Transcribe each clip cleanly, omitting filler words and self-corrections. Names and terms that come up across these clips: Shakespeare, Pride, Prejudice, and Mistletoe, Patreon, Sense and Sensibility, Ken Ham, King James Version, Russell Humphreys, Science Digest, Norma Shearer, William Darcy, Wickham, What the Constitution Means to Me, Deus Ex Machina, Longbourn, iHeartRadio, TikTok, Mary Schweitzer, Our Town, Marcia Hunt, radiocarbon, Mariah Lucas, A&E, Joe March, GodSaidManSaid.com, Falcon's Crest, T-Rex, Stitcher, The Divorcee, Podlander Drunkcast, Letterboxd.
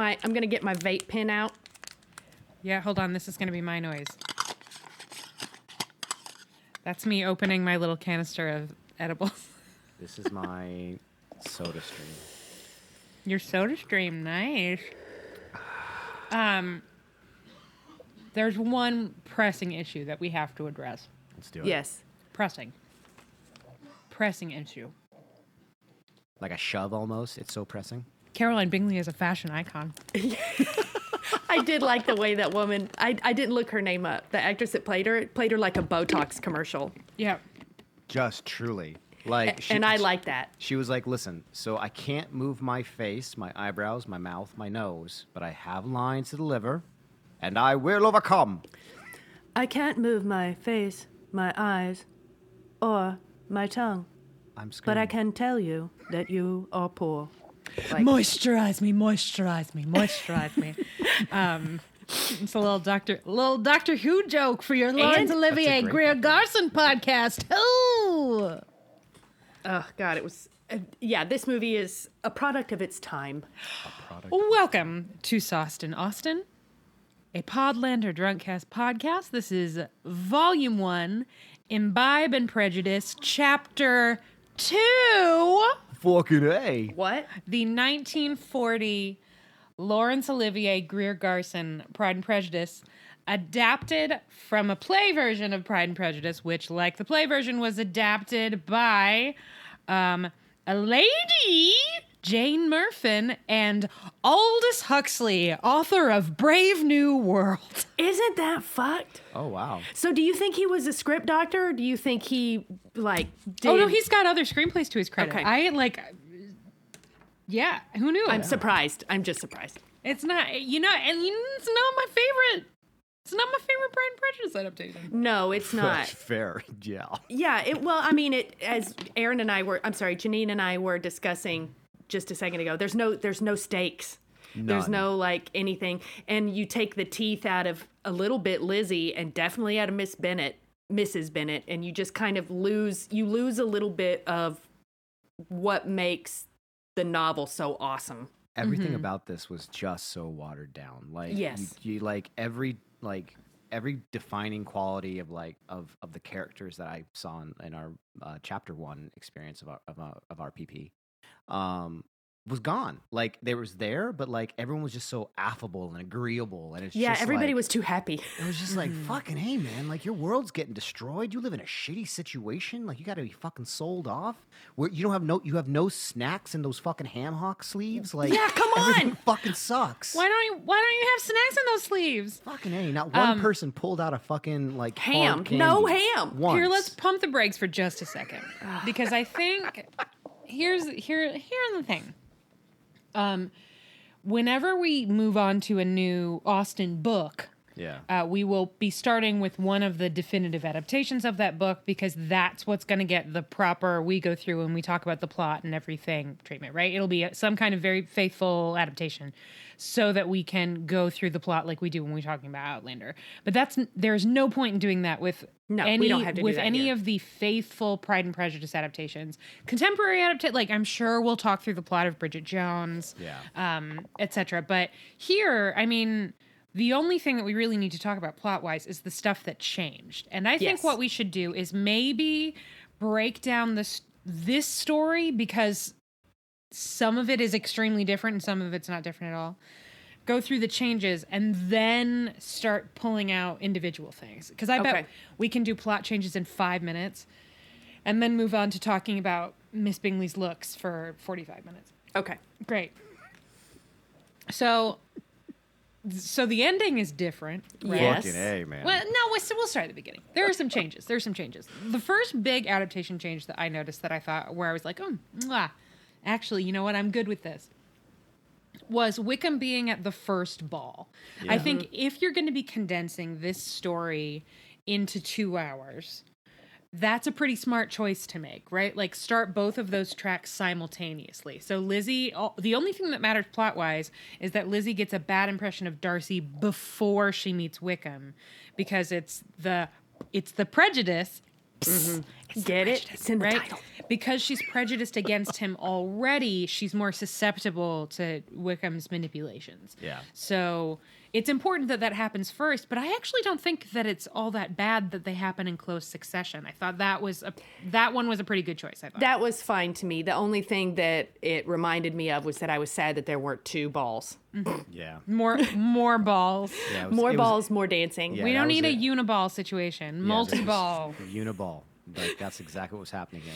I'm gonna get my vape pen out. Yeah, hold on. This is gonna be my noise. That's me opening my little canister of edibles. This is my soda stream. Your soda stream, nice. There's one pressing issue that we have to address. Let's do it. Yes. Pressing issue. Like a shove almost. It's so pressing. Caroline Bingley is a fashion icon. I did like the way that woman, I didn't look her name up. The actress that played her like a Botox commercial. Yeah. Just truly. Like, and I like that. She was like, listen, so I can't move my face, my eyebrows, my mouth, my nose, but I have lines to deliver, and I will overcome. I can't move my face, my eyes, or my tongue. I'm scared. But I can tell you that you are poor. Like, moisturize me. It's a little Doctor Who joke for your Laurence Olivier Greer Garson podcast. Oh God, it was. This movie is a product of its time. Welcome to Sauced in Austin, a Podlander Drunkcast podcast. This is Volume 1, Imbibe and Prejudice, Chapter 2. Fucking A. What? The 1940 Laurence Olivier Greer Garson Pride and Prejudice, adapted from a play version of Pride and Prejudice, which, like the play version, was adapted by a lady, Jane Murfin, and Aldous Huxley, author of Brave New World. Isn't that fucked? Oh, wow. So do you think he was a script doctor, or do you think he, like, did... Oh, no, he's got other screenplays to his credit. Okay. Who knew? I'm surprised. I'm just surprised. It's not, it's not my favorite. It's not my favorite Pride and Prejudice adaptation. No, it's not. That's fair, yeah. Yeah, as Janine and I were discussing just a second ago, there's no stakes. None. There's no, like, anything. And you take the teeth out of a little bit Lizzie and definitely out of Mrs. Bennet, and you just kind of lose a little bit of what makes the novel so awesome. Everything about this was just so watered down. Like, yes. You like every defining quality of of the characters that I saw in our chapter 1 experience of our PP was gone. Like, they was there, but like everyone was just so affable and agreeable, and it's just everybody was too happy. It was just like, fucking hey, man, like your world's getting destroyed. You live in a shitty situation. Like, you got to be fucking sold off. Where you have no snacks in those fucking ham hock sleeves. Like, yeah, come on, fucking sucks. Why don't you have snacks in those sleeves? Fucking hey, not one person pulled out a fucking like ham. No ham. Once. Here, let's pump the brakes for just a second, because I think here's the thing. Whenever we move on to a new Austen book, we will be starting with one of the definitive adaptations of that book, because that's what's going to get the proper, we go through and we talk about the plot and everything treatment, right? It'll be some kind of very faithful adaptation so that we can go through the plot like we do when we're talking about Outlander. But there's no point in doing that with any of the faithful Pride and Prejudice adaptations. Contemporary adaptation, like, I'm sure we'll talk through the plot of Bridget Jones, et cetera. But here, I mean... The only thing that we really need to talk about plot-wise is the stuff that changed. And I think what we should do is maybe break down this story, because some of it is extremely different and some of it's not different at all. Go through the changes and then start pulling out individual things. Because I bet we can do plot changes in 5 minutes and then move on to talking about Miss Bingley's looks for 45 minutes. Okay. Great. So the ending is different, right? Yes. Fucking A, man. Well, no, we'll start at the beginning. There are some changes. The first big adaptation change that I noticed that I thought, where I was like, oh, mwah, actually, you know what? I'm good with this, was Wickham being at the first ball. Yeah. I think if you're going to be condensing this story into 2 hours, that's a pretty smart choice to make, right? Like, start both of those tracks simultaneously. So Lizzie, the only thing that matters plot-wise is that Lizzie gets a bad impression of Darcy before she meets Wickham, because it's the prejudice Get it? It's in the title. Because she's prejudiced against him already, she's more susceptible to Wickham's manipulations. Yeah. So it's important that that happens first, but I actually don't think that it's all that bad that they happen in close succession. I thought that one was a pretty good choice, I thought. That was fine to me. The only thing that it reminded me of was that I was sad that there weren't two balls. Mm-hmm. Yeah. More balls. Yeah, more dancing. Yeah, we don't need a uniball situation. Yeah, multi-ball. Uniball. Like, that's exactly what was happening here.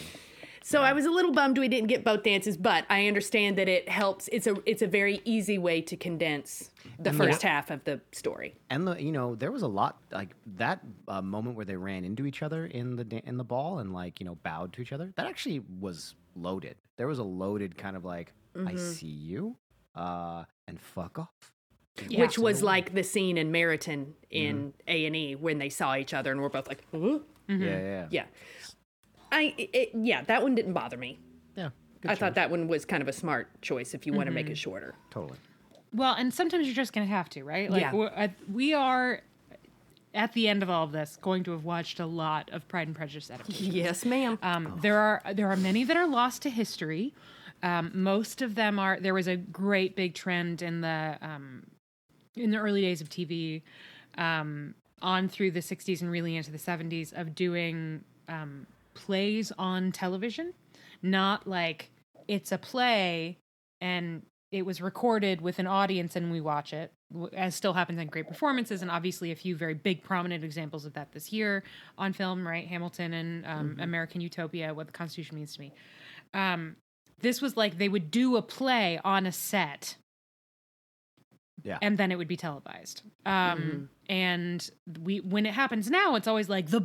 So yeah. I was a little bummed we didn't get both dances, but I understand that it helps. It's a very easy way to condense the first half of the story. And there was a lot like that moment where they ran into each other in the ball and bowed to each other. That actually was loaded. There was a loaded kind of mm-hmm. I see you, and fuck off. Yeah. Which was like the scene in Meryton in A&E when they saw each other and were both like, huh? Mm-hmm. Yeah. That one didn't bother me. Yeah, I thought that one was kind of a smart choice if you want to make it shorter. Totally. Well, and sometimes you're just going to have to, right? We are, at the end of all of this, going to have watched a lot of Pride and Prejudice adaptations. Yes, ma'am. There are many that are lost to history. Most of them are. There was a great big trend in the early days of TV, on through the 60s and really into the 70s of doing. Plays on television, not like it's a play and it was recorded with an audience and we watch it, as still happens in great performances, and obviously a few very big prominent examples of that this year on film, right? Hamilton and American Utopia, What the Constitution Means to Me. This was like they would do a play on a set. Yeah. And then it would be televised. And when it happens now, it's always like the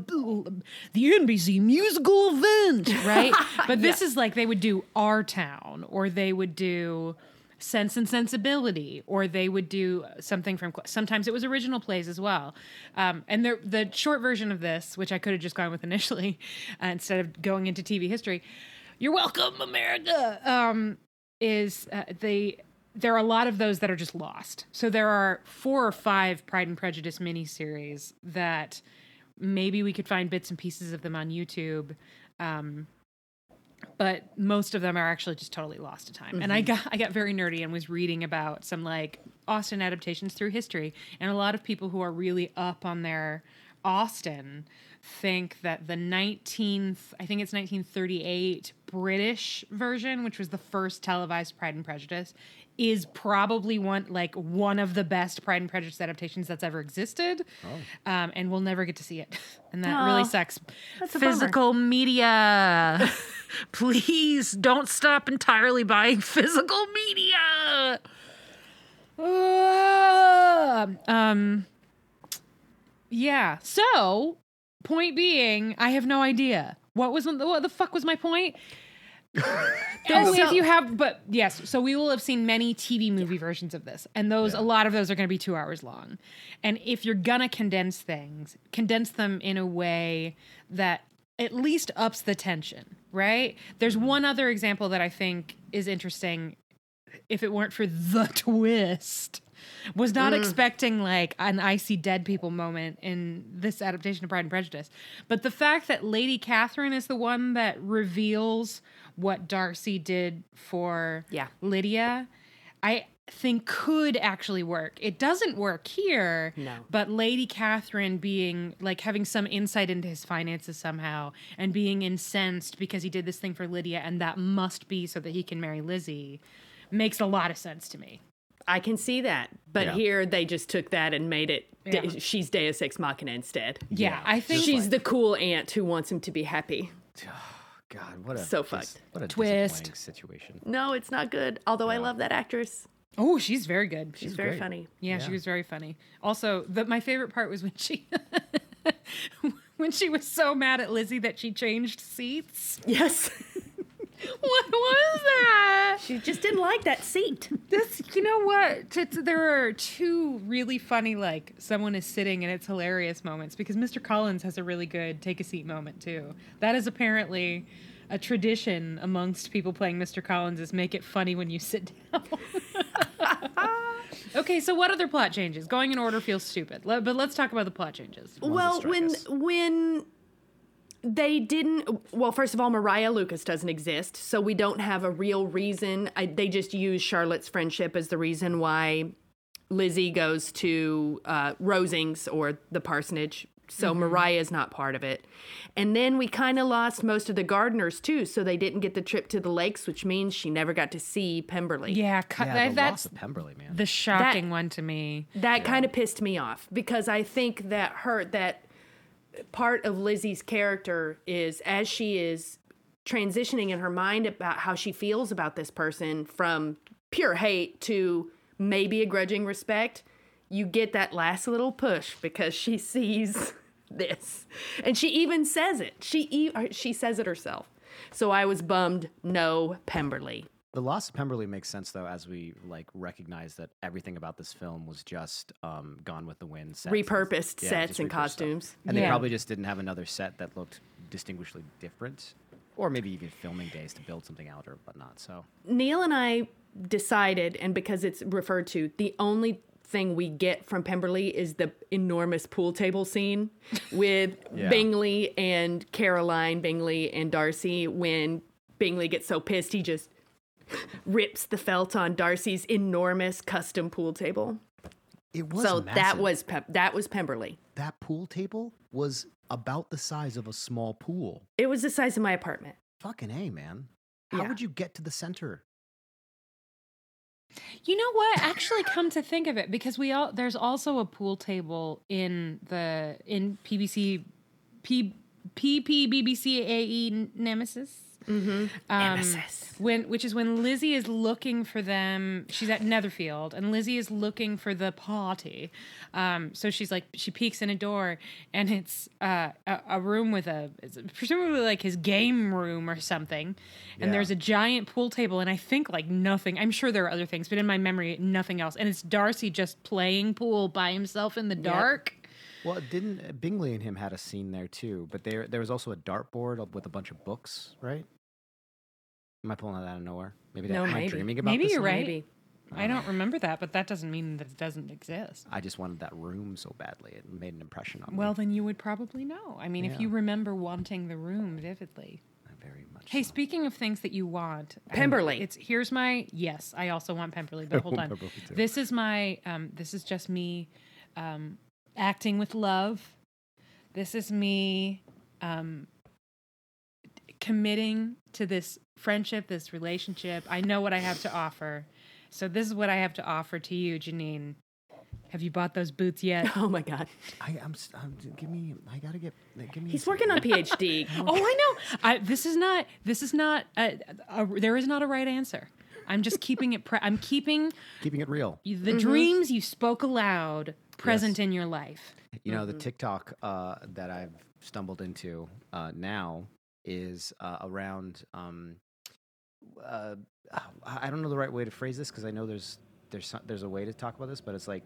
NBC musical event, right? But this is like they would do Our Town, or they would do Sense and Sensibility, or they would do something from... Sometimes it was original plays as well. And the short version of this, which I could have just gone with initially, instead of going into TV history, you're welcome, America, there are a lot of those that are just lost. So there are 4 or 5 Pride and Prejudice miniseries that maybe we could find bits and pieces of them on YouTube. But most of them are actually just totally lost to time. Mm-hmm. And I got very nerdy and was reading about some Austen adaptations through history. And a lot of people who are really up on their Austen think that the 1938 British version, which was the first televised Pride and Prejudice, is probably one of the best Pride and Prejudice adaptations that's ever existed. Oh. And we'll never get to see it. And that really sucks. Physical media. Please don't stop entirely buying physical media. Yeah. So, point being, I have no idea. What the fuck was my point? Only if you have, but yes, so we will have seen many TV movie versions of this, and those a lot of those are going to be 2 hours long. And if you're gonna condense things, condense them in a way that at least ups the tension, right? There's one other example that I think is interesting. If it weren't for the twist, was not expecting an I see dead people moment in this adaptation of Pride and Prejudice. But the fact that Lady Catherine is the one that reveals what Darcy did for Lydia, I think could actually work. It doesn't work here, but Lady Catherine being having some insight into his finances somehow and being incensed because he did this thing for Lydia and that must be so that he can marry Lizzie makes a lot of sense to me. I can see that. But here they just took that and made it. She's Deus Ex Machina instead. Yeah, I think she's the cool aunt who wants him to be happy. Oh, God, what a twist situation. No, it's not good. Although I love that actress. Oh, she's very good. She's very great. Funny. Yeah, she was very funny. Also, my favorite part was when she... when she was so mad at Lizzie that she changed seats. Yes. What was that? She just didn't like that seat. You know what? There are two really funny, someone is sitting and it's hilarious moments because Mr. Collins has a really good take a seat moment too. That is apparently a tradition amongst people playing Mr. Collins is make it funny when you sit down. Okay, so what other plot changes? Going in order feels stupid, but let's talk about the plot changes. Well, when They didn't... Well, first of all, Mariah Lucas doesn't exist, so we don't have a real reason. They just use Charlotte's friendship as the reason why Lizzie goes to Rosings or the parsonage. So mm-hmm. Mariah's not part of it. And then we kind of lost most of the gardeners, too, so they didn't get the trip to the lakes, which means she never got to see Pemberley. Yeah, that's the loss of Pemberley, man. The shocking one to me. That kind of pissed me off, because I think that part of Lizzie's character is, as she is transitioning in her mind about how she feels about this person from pure hate to maybe a grudging respect, you get that last little push because she sees this. And she even says it. She says it herself. So I was bummed. No Pemberley. The loss of Pemberley makes sense, though, as we recognize that everything about this film was just Gone with the Wind. Repurposed sets and costumes. Stuff. And they probably just didn't have another set that looked distinguishedly different, or maybe even filming days to build something out or whatnot. So Neil and I decided, and because it's referred to, the only thing we get from Pemberley is the enormous pool table scene with Bingley and Caroline Bingley and Darcy, when Bingley gets so pissed he just rips the felt on Darcy's enormous custom pool table. It was so massive. That was Pemberley. That pool table was about the size of a small pool. It was the size of my apartment. Fucking A, man. How would you get to the center? You know what? Actually, come to think of it, because there's also a pool table in PBCAE Nemesis. Mm-hmm. Which is when Lizzie is looking for them. She's at Netherfield, and Lizzie is looking for the party. So she's she peeks in a door, and it's a room with it's presumably his game room or something. And there's a giant pool table, and I think nothing. I'm sure there are other things, but in my memory, nothing else. And it's Darcy just playing pool by himself in the dark. Well, didn't Bingley and him had a scene there too? But there was also a dartboard with a bunch of books, right? Am I pulling that out of nowhere? Maybe. Dreaming about this. Maybe you're right. Maybe. I don't remember that, but that doesn't mean that it doesn't exist. I just wanted that room so badly. It made an impression on me. Well, then you would probably know. I mean, if you remember wanting the room vividly. Very much. Hey, so. Speaking of things that you want, Pemberley. Yes, I also want Pemberley, but hold on. This is my, this is just me acting with love. This is me committing to this friendship, this relationship. I know what I have to offer. So this is what I have to offer to you, Janine. Have you bought those boots yet? Oh my God! He's working on a PhD. Oh, I know. There is not a right answer. I'm just keeping it. I'm keeping it real. The dreams you spoke aloud present in your life. You know, the TikTok that I've stumbled into now is around. I don't know the right way to phrase this, because I know there's a way to talk about this, but it's the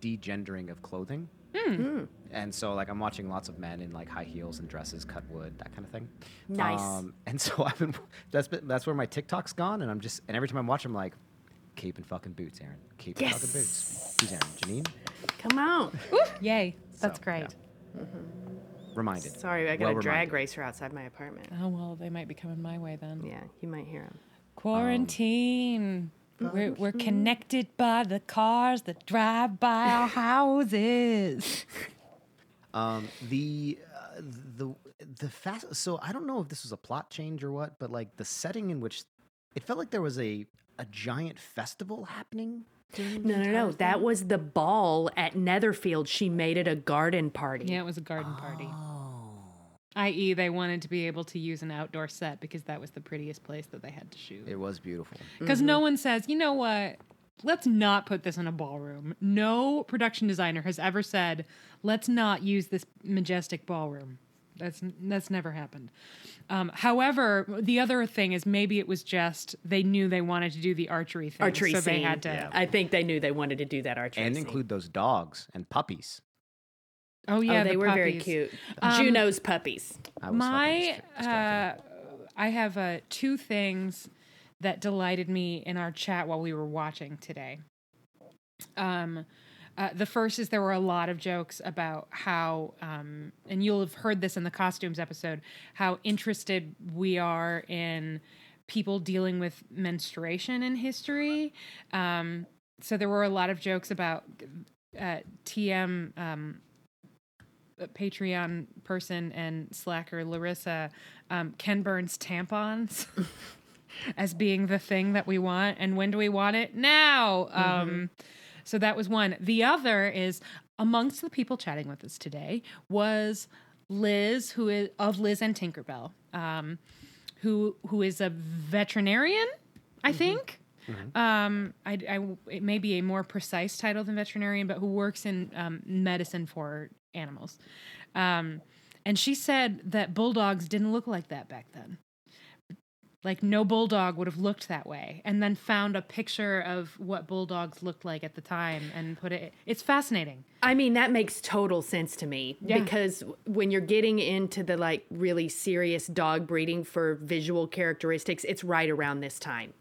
degendering of clothing. Mm. And so I'm watching lots of men in high heels and dresses, cut wood, that kind of thing. Nice. And so that's where my TikTok's gone, and and every time I watch, I'm like, cape and fucking boots, Aaron. Cape and fucking boots. Who's Aaron? Janine? Come out. Yay. That's great. Yeah. Mm-hmm. Reminded. Sorry, I got a drag racer outside my apartment. Oh, well, they might be coming my way then. Yeah, you might hear them. Quarantine. We're connected by the cars that drive by our houses. So I don't know if this was a plot change or what, but the setting in which it felt there was a giant festival happening. No. That was the ball at Netherfield. She made it a garden party. Yeah, it was a garden party. I.e., they wanted to be able to use an outdoor set because that was the prettiest place that they had to shoot. It was beautiful. Because no one says, you know what, let's not put this in a ballroom. No production designer has ever said, let's not use this majestic ballroom. That's never happened. However, the other thing is maybe it was just they knew they wanted to do the archery thing. They had to. Yeah. I think they knew they wanted to do that archery and include those dogs and puppies. Oh yeah, they were puppies. Very cute. Juno's puppies. I have two things that delighted me in our chat while we were watching today. The first is there were a lot of jokes about how, and you'll have heard this in the costumes episode, how interested we are in people dealing with menstruation in history. So there were a lot of jokes about TM, Patreon person and slacker Larissa, Ken Burns tampons as being the thing that we want. And when do we want it? Now! Mm-hmm. So that was one. The other is, amongst the people chatting with us today was Liz, who is of Liz and Tinkerbell, who is a veterinarian, I think. Mm-hmm. It may be a more precise title than veterinarian, but who works in medicine for animals. And she said that bulldogs didn't look like that back then. Like, no bulldog would have looked that way, and then found a picture of what bulldogs looked like at the time and put it... It's fascinating. I mean, that makes total sense to me, yeah. Because when you're getting into the, like, really serious dog breeding for visual characteristics, it's right around this time.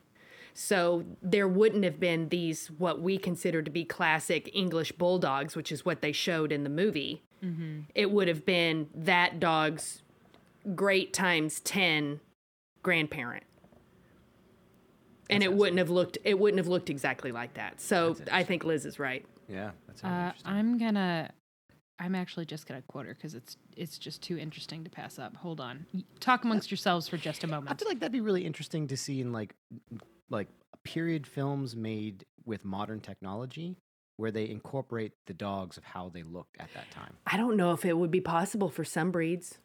So there wouldn't have been these, what we consider to be classic English bulldogs, which is what they showed in the movie. Mm-hmm. It would have been that dog's great times 10... grandparent, and it wouldn't have looked exactly like that. So I think Liz is right. Yeah, that's interesting. I'm actually just gonna quote her because it's just too interesting to pass up. Hold on, talk amongst yourselves for just a moment. I feel like that'd be really interesting to see in like period films made with modern technology, where they incorporate the dogs of how they looked at that time. I don't know if it would be possible for some breeds.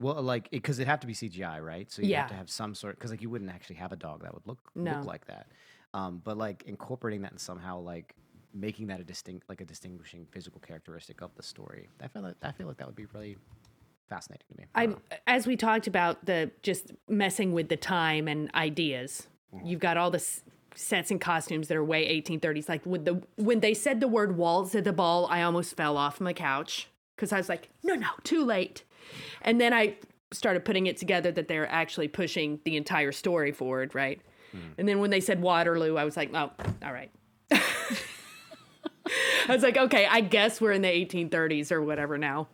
Well, like, because it'd have to be CGI, right? So you have to have some sort, because like you wouldn't actually have a dog that would look like that. But like incorporating that and somehow like making that a distinguishing physical characteristic of the story. I feel like that would be really fascinating to me. As we talked about the just messing with the time and ideas, You've got all the sets and costumes that are way 1830s. Like when they said the word waltz at the ball, I almost fell off my couch because I was like, no, too late. And then I started putting it together that they're actually pushing the entire story forward, right? Mm. And then when they said Waterloo, I was like, oh, all right. I was like, okay, I guess we're in the 1830s or whatever now.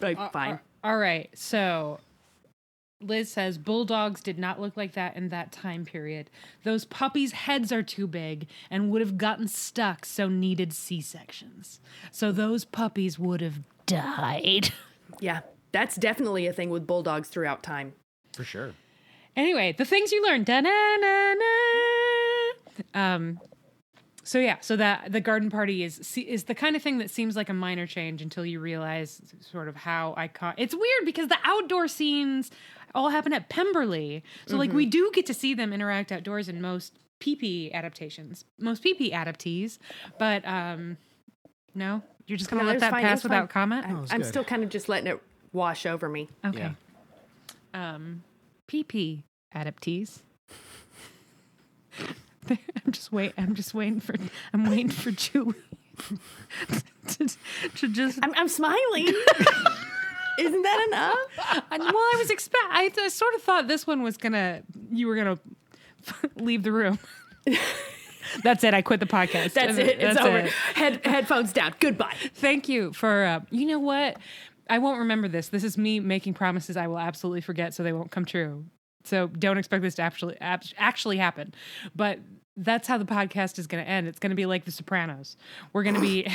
Like, fine. All right. So Liz says, bulldogs did not look like that in that time period. Those puppies' heads are too big and would have gotten stuck, so needed C-sections. So those puppies would have died. Yeah. That's definitely a thing with bulldogs throughout time. For sure. Anyway, the things you learn. So that the garden party is the kind of thing that seems like a minor change until you realize sort of how iconic. It's weird because the outdoor scenes all happen at Pemberley. So like we do get to see them interact outdoors in most PP adaptations, most PP adaptees, but no, you're just going to let that pass without comment? I'm still kind of just letting it wash over me. Okay. Yeah. PP adaptees. I'm waiting for Julie to just. I'm smiling. Isn't that enough? Well, I sort of thought this one was you were gonna leave the room. That's it. I quit the podcast. That's it. It's over. Headphones down. Goodbye. Thank you for. You know what? I won't remember this. This is me making promises I will absolutely forget, so they won't come true. So don't expect this to actually happen. But that's how the podcast is going to end. It's going to be like The Sopranos. We're going to be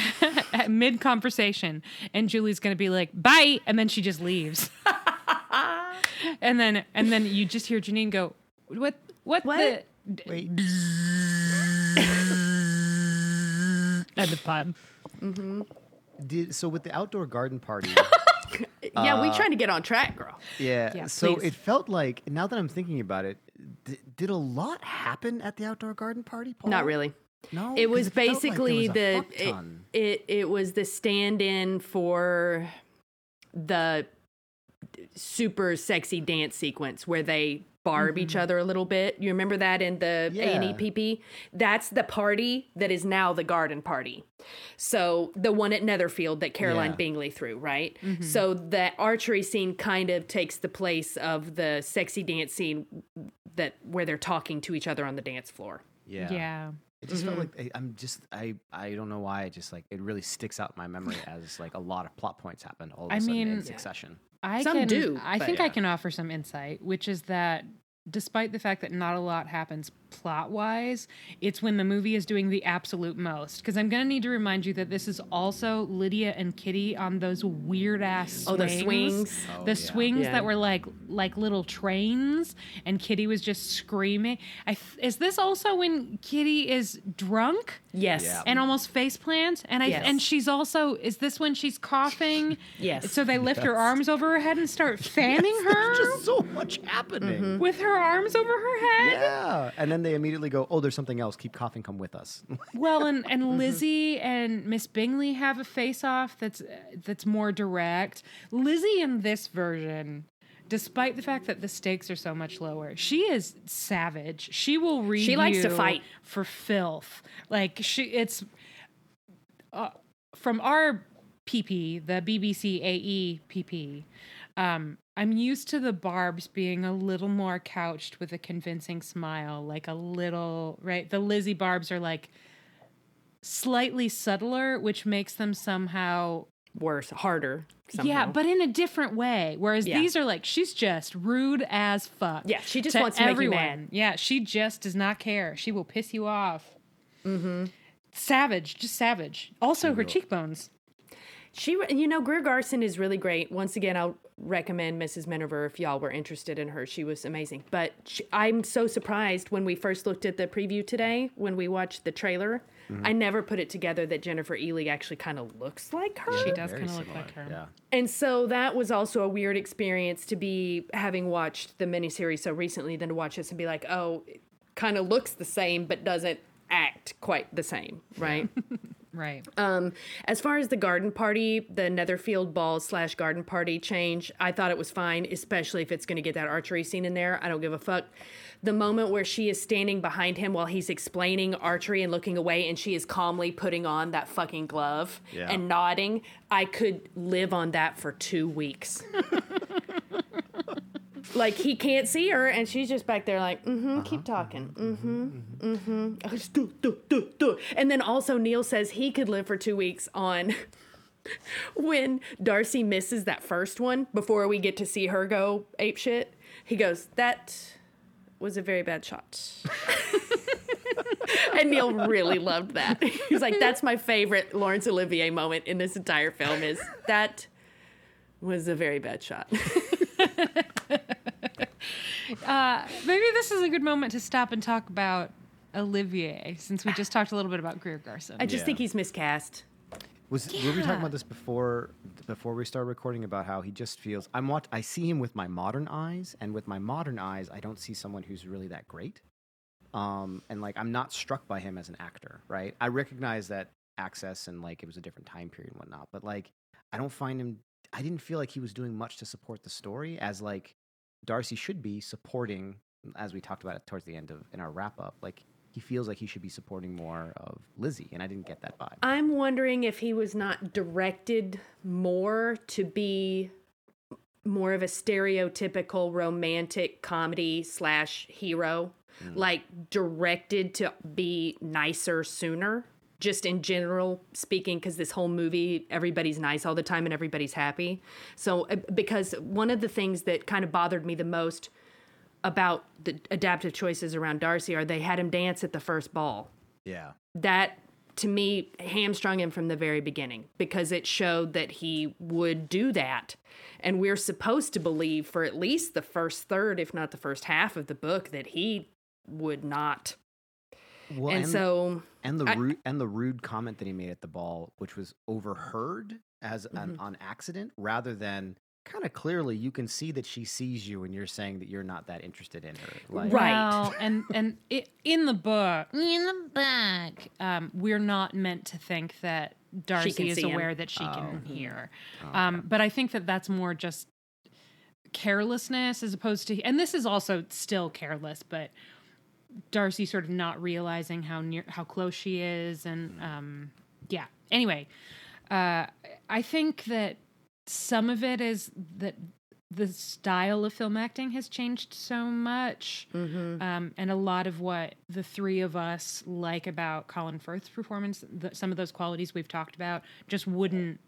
at mid-conversation, and Julie's going to be like, bye, and then she just leaves. and then you just hear Janine go, what? Wait. At the pub. Mm-hmm. So with the outdoor garden party... Yeah, we're trying to get on track, girl. Yeah so please. It felt like, now that I'm thinking about it, did a lot happen at the outdoor garden party, Paul? Not really. No? It was basically it was the stand-in for the super sexy dance sequence where they barb each other a little bit. You remember that in the A&E PP? That's the party that is now the garden party. So the one at Netherfield that Caroline Bingley threw, right? Mm-hmm. So the archery scene kind of takes the place of the sexy dance scene where they're talking to each other on the dance floor. Yeah. It just felt like I don't know why. It just like it really sticks out in my memory as like a lot of plot points happened all of a sudden in succession. I can offer some insight, which is that despite the fact that not a lot happens plot-wise, it's when the movie is doing the absolute most. Because I'm going to need to remind you that this is also Lydia and Kitty on those weird-ass swings. Oh, the swings. Oh, the swings that were like little trains, and Kitty was just screaming. Is this also when Kitty is drunk? Yes. Yeah. And almost face plants? And she's also, is this when she's coughing? Yes. So they lift her arms over her head and start fanning her? There's just so much happening. Mm-hmm. With her arms over her head? Yeah. And then they immediately go, oh, there's something else. Keep coughing. Come with us. Well, and Lizzie and Miss Bingley have a face-off that's more direct. Lizzie in this version, despite the fact that the stakes are so much lower, she is savage. She will read. She likes to fight for filth. Like it's from our PP, the BBC AE PP. I'm used to the Barbs being a little more couched with a convincing smile, like a little, right? The Lizzie Barbs are like slightly subtler, which makes them somehow worse, harder. Somehow. Yeah, but in a different way. Whereas these are like, she's just rude as fuck. Yeah, she just wants everyone. Make you mad. Yeah, she just does not care. She will piss you off. Mm-hmm. Savage, just savage. Also, her cheekbones. Greer Garson is really great. Once again, I'll recommend Mrs. Miniver if y'all were interested in her. She was amazing. But I'm so surprised when we first looked at the preview today, when we watched the trailer, I never put it together that Jennifer Ehle actually kind of looks like her. Yeah, she does kind of look like her. Yeah. And so that was also a weird experience to be, having watched the miniseries so recently, than to watch this and be like, oh, it kind of looks the same but doesn't act quite the same, right? Yeah. Right. As far as the garden party, the Netherfield ball / garden party change, I thought it was fine, especially if it's going to get that archery scene in there. I don't give a fuck. The moment where she is standing behind him while he's explaining archery and looking away, and she is calmly putting on that fucking glove and nodding, I could live on that for 2 weeks. Like, he can't see her, and she's just back there like, keep talking, And then also Neil says he could live for 2 weeks on when Darcy misses that first one before we get to see her go apeshit. He goes, that was a very bad shot. And Neil really loved that. He's like, that's my favorite Laurence Olivier moment in this entire film is that was a very bad shot. Maybe this is a good moment to stop and talk about Olivier, since we just talked a little bit about Greer Garson. I just think he's miscast. Were we talking about this before we started recording, about how he just feels, I see him with my modern eyes, and with my modern eyes I don't see someone who's really that great, and like I'm not struck by him as an actor, right? I recognize that access and like it was a different time period and whatnot, but like I didn't feel like he was doing much to support the story, as like Darcy should be supporting, as we talked about it towards the end of in our wrap up. Like, he feels like he should be supporting more of Lizzie, and I didn't get that vibe. I'm wondering if he was not directed more to be more of a stereotypical romantic comedy / hero, like directed to be nicer sooner. Just in general speaking, because this whole movie, everybody's nice all the time and everybody's happy. So, because one of the things that kind of bothered me the most about the adaptive choices around Darcy are they had him dance at the first ball. Yeah. That, to me, hamstrung him from the very beginning, because it showed that he would do that. And we're supposed to believe for at least the first third, if not the first half of the book, that he would not. Well, the rude comment that he made at the ball, which was overheard as on accident, rather than kind of clearly, you can see that she sees you, and you're saying that you're not that interested in her, like, right? Well, and it, in the book, we're not meant to think that Darcy is aware that she can hear, but I think that that's more just carelessness as opposed to, and this is also still careless, but Darcy sort of not realizing how close she is, and anyway, I think that some of it is that the style of film acting has changed so much. Mm-hmm. And a lot of what the three of us like about Colin Firth's performance, some of those qualities we've talked about just wouldn't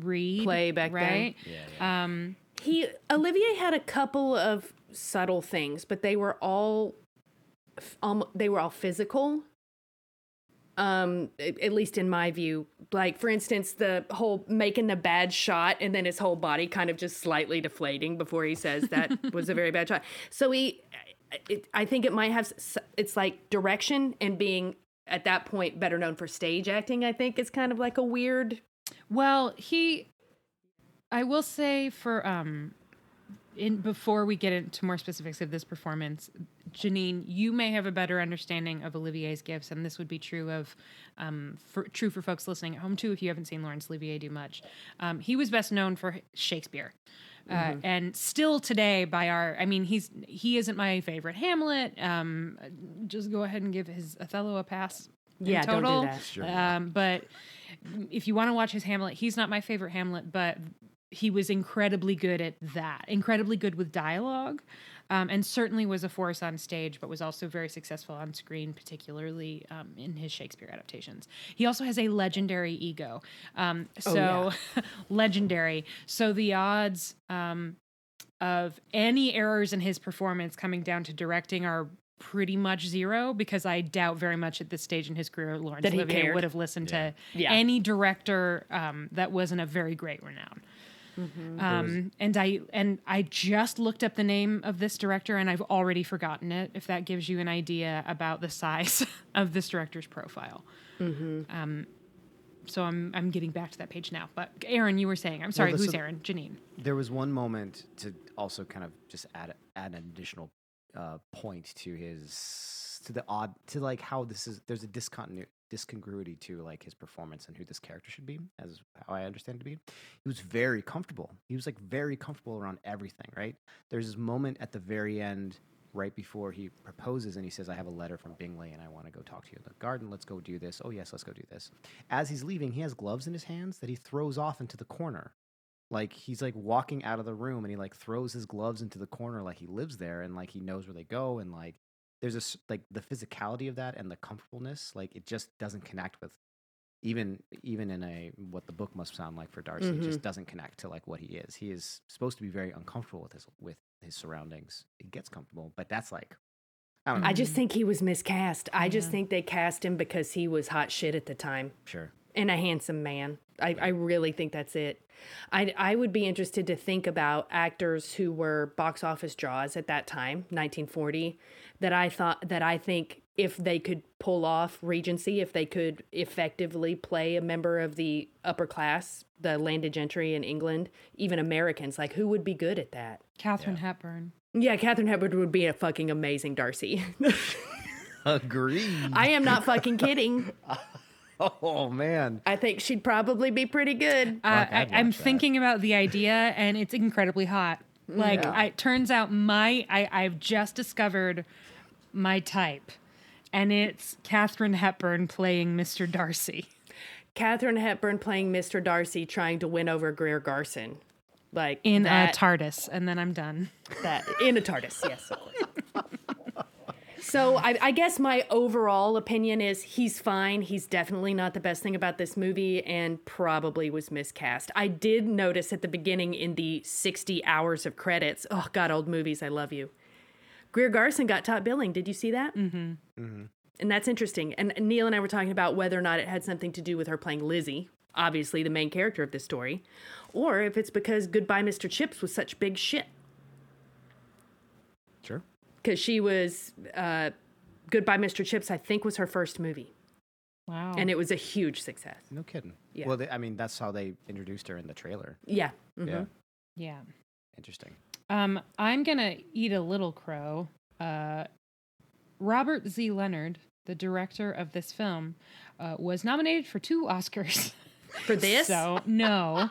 read. Play back right? then. Yeah. Olivier had a couple of subtle things, but they were all physical. At least in my view, like, for instance, the whole making a bad shot and then his whole body kind of just slightly deflating before he says that was a very bad shot. So I think it might have, it's like direction and being at that point better known for stage acting, I think is kind of like a weird. Well, I will say for, before we get into more specifics of this performance, Janine, you may have a better understanding of Olivier's gifts, and this would be true of, true for folks listening at home too, if you haven't seen Laurence Olivier do much. He was best known for Shakespeare, mm-hmm. and still today he isn't my favorite Hamlet. Just go ahead and give his Othello a pass. Yeah, total. Don't do that. Sure. But if you want to watch his Hamlet, he's not my favorite Hamlet, but he was incredibly good at that, incredibly good with dialogue, and certainly was a force on stage, but was also very successful on screen, particularly in his Shakespeare adaptations. He also has a legendary ego. Legendary. So the odds of any errors in his performance coming down to directing are pretty much zero, because I doubt very much at this stage in his career Laurence Olivier would have listened to any director that wasn't a very great renown. Mm-hmm. And I just looked up the name of this director and I've already forgotten it, if that gives you an idea about the size of this director's profile. Mm-hmm. So I'm getting back to that page now, but Aaron, you were saying, I'm sorry, who's Aaron? Janine. There was one moment to also kind of just add an additional point to how this is, there's a discongruity to like his performance and who this character should be, as how I understand it to be. He was very comfortable. He was like very comfortable around everything, right? There's this moment at the very end, right before he proposes, and he says, I have a letter from Bingley and I want to go talk to you in the garden. Let's go do this. Oh yes, let's go do this. As he's leaving, he has gloves in his hands that he throws off into the corner. Like he's like walking out of the room and he like throws his gloves into the corner, like he lives there and like he knows where they go, and like there's like the physicality of that and the comfortableness, like it just doesn't connect with even in a what the book must sound like for Darcy. Mm-hmm. It just doesn't connect to like what he is. He is supposed to be very uncomfortable with his surroundings. He gets comfortable, but that's like I don't know. I just think he was miscast. I just think they cast him because he was hot shit at the time. Sure. And a handsome man. I really think that's it. I would be interested to think about actors who were box office draws at that time, 1940, that I think if they could pull off Regency, if they could effectively play a member of the upper class, the landed gentry in England, even Americans, like who would be good at that? Catherine Hepburn. Yeah, Catherine Hepburn would be a fucking amazing Darcy. Agreed. I am not fucking kidding. Oh, man. I think she'd probably be pretty good. I'm thinking about the idea, and it's incredibly hot. Like, it turns out I've just discovered my type, and it's Catherine Hepburn playing Mr. Darcy. Catherine Hepburn playing Mr. Darcy trying to win over Greer Garson. Like in a TARDIS, and then I'm done. In a TARDIS, yes, of course. So I guess my overall opinion is he's fine. He's definitely not the best thing about this movie and probably was miscast. I did notice at the beginning in the 60 hours of credits. Oh, God, old movies. I love you. Greer Garson got top billing. Did you see that? Mm-hmm. Mm-hmm. And that's interesting. And Neil and I were talking about whether or not it had something to do with her playing Lizzie, obviously the main character of this story, or if it's because Goodbye Mr. Chips was such big shit. Sure. Because she was, Goodbye Mr. Chips, I think, was her first movie. Wow. And it was a huge success. No kidding. Yeah. Well, that's how they introduced her in the trailer. Yeah. Mm-hmm. Yeah. Yeah. Interesting. I'm going to eat a little crow. Robert Z. Leonard, the director of this film, was nominated for 2 Oscars. For this? So, no.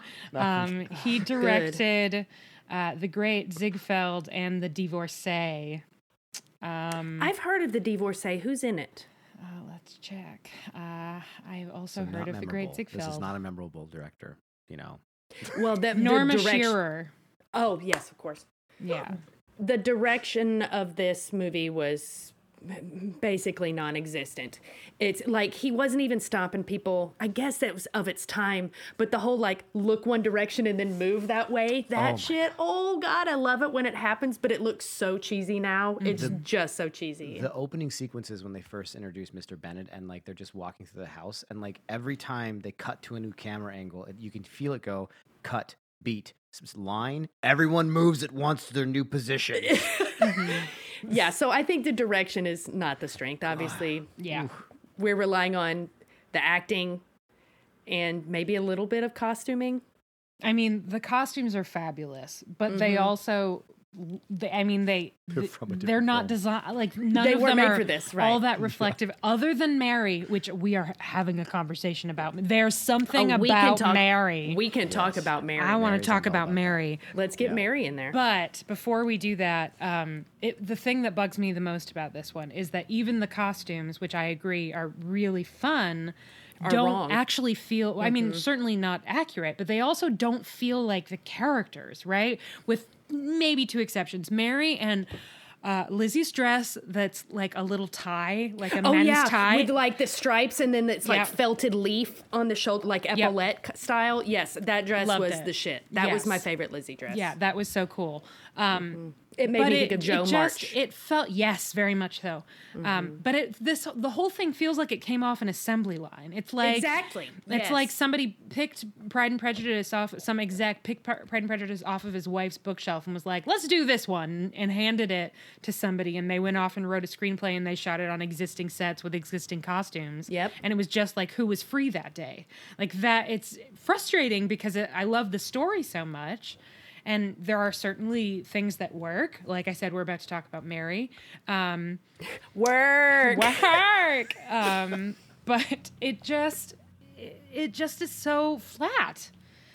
He directed The Great Ziegfeld and The Divorcee. I've heard of The Divorcee. Who's in it? Let's check. I've also heard of The Great Ziegfeld. This is not a memorable director, you know. Well, Norma Shearer. Oh, yes, of course. Yeah. The direction of this movie was basically non-existent. It's like he wasn't even stopping people. I guess that was of its time, but the whole like look one direction and then move that way, that shit. Oh God, I love it when it happens, but it looks so cheesy now. It's just so cheesy. The opening sequences when they first introduce Mr. Bennett and like they're just walking through the house and like every time they cut to a new camera angle, you can feel it go cut, beat, line. Everyone moves at once to their new position. Yeah, so I think the direction is not the strength, obviously. Yeah. We're relying on the acting and maybe a little bit of costuming. I mean, the costumes are fabulous, but they also, they're not designed, like none of them are all that reflective, other than Mary, which we are having a conversation about. There's something about Mary. We can talk about Mary. I want to talk about Mary. Let's get Mary in there. But before we do that, the thing that bugs me the most about this one is that even the costumes, which I agree are really fun, don't actually feel, I mean, certainly not accurate, but they also don't feel like the characters, right? With maybe two exceptions, Mary and Lizzie's dress that's like a little tie, like a men's tie. With like the stripes and then it's like felted leaf on the shoulder, like epaulette style. Yes, that dress was the shit. That was my favorite Lizzie dress. Yeah, that was so cool. It made me think of Joe March. It felt, yes, very much so. But the whole thing feels like it came off an assembly line. It's like It's like somebody picked Pride and Prejudice off, some exec picked Pride and Prejudice off of his wife's bookshelf and was like, let's do this one, and handed it to somebody, and they went off and wrote a screenplay, and they shot it on existing sets with existing costumes. Yep. And it was just like who was free that day. Like that, it's frustrating because I love the story so much. And there are certainly things that work. Like I said, we're about to talk about Mary. Work. But it just is so flat.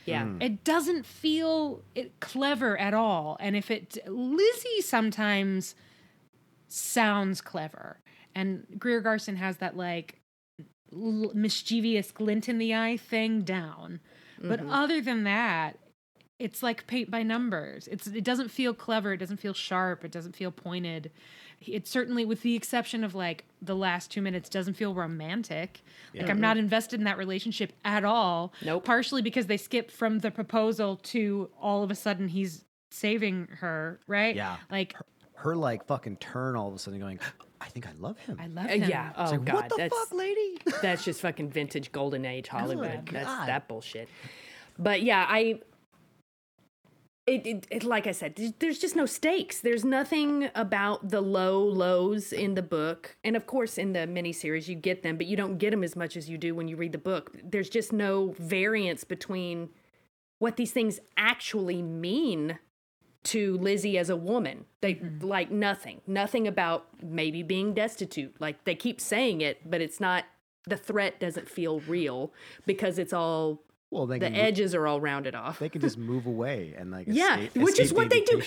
Yeah. It doesn't feel clever at all. And Lizzie sometimes sounds clever. And Greer Garson has that like mischievous glint in the eye thing down. Mm-hmm. But other than that, it's like paint by numbers. It doesn't feel clever. It doesn't feel sharp. It doesn't feel pointed. It certainly, with the exception of like the last 2 minutes, doesn't feel romantic. Yeah. Like I'm not invested in that relationship at all. Nope. Partially because they skip from the proposal to all of a sudden he's saving her, right? Yeah. Like her like fucking turn all of a sudden going, I think I love him. I love him. Yeah. Oh, like, God. What the fuck, lady? That's just fucking vintage golden age Hollywood. Oh, that's that bullshit. But yeah, like I said, there's just no stakes. There's nothing about the lows in the book. And of course, in the miniseries, you get them, but you don't get them as much as you do when you read the book. There's just no variance between what these things actually mean to Lizzie as a woman. They like nothing about maybe being destitute. Like they keep saying it, but it's not, the threat doesn't feel real because it's all... Well, the edges are all rounded off. They can just move away and like escape, which is what they do.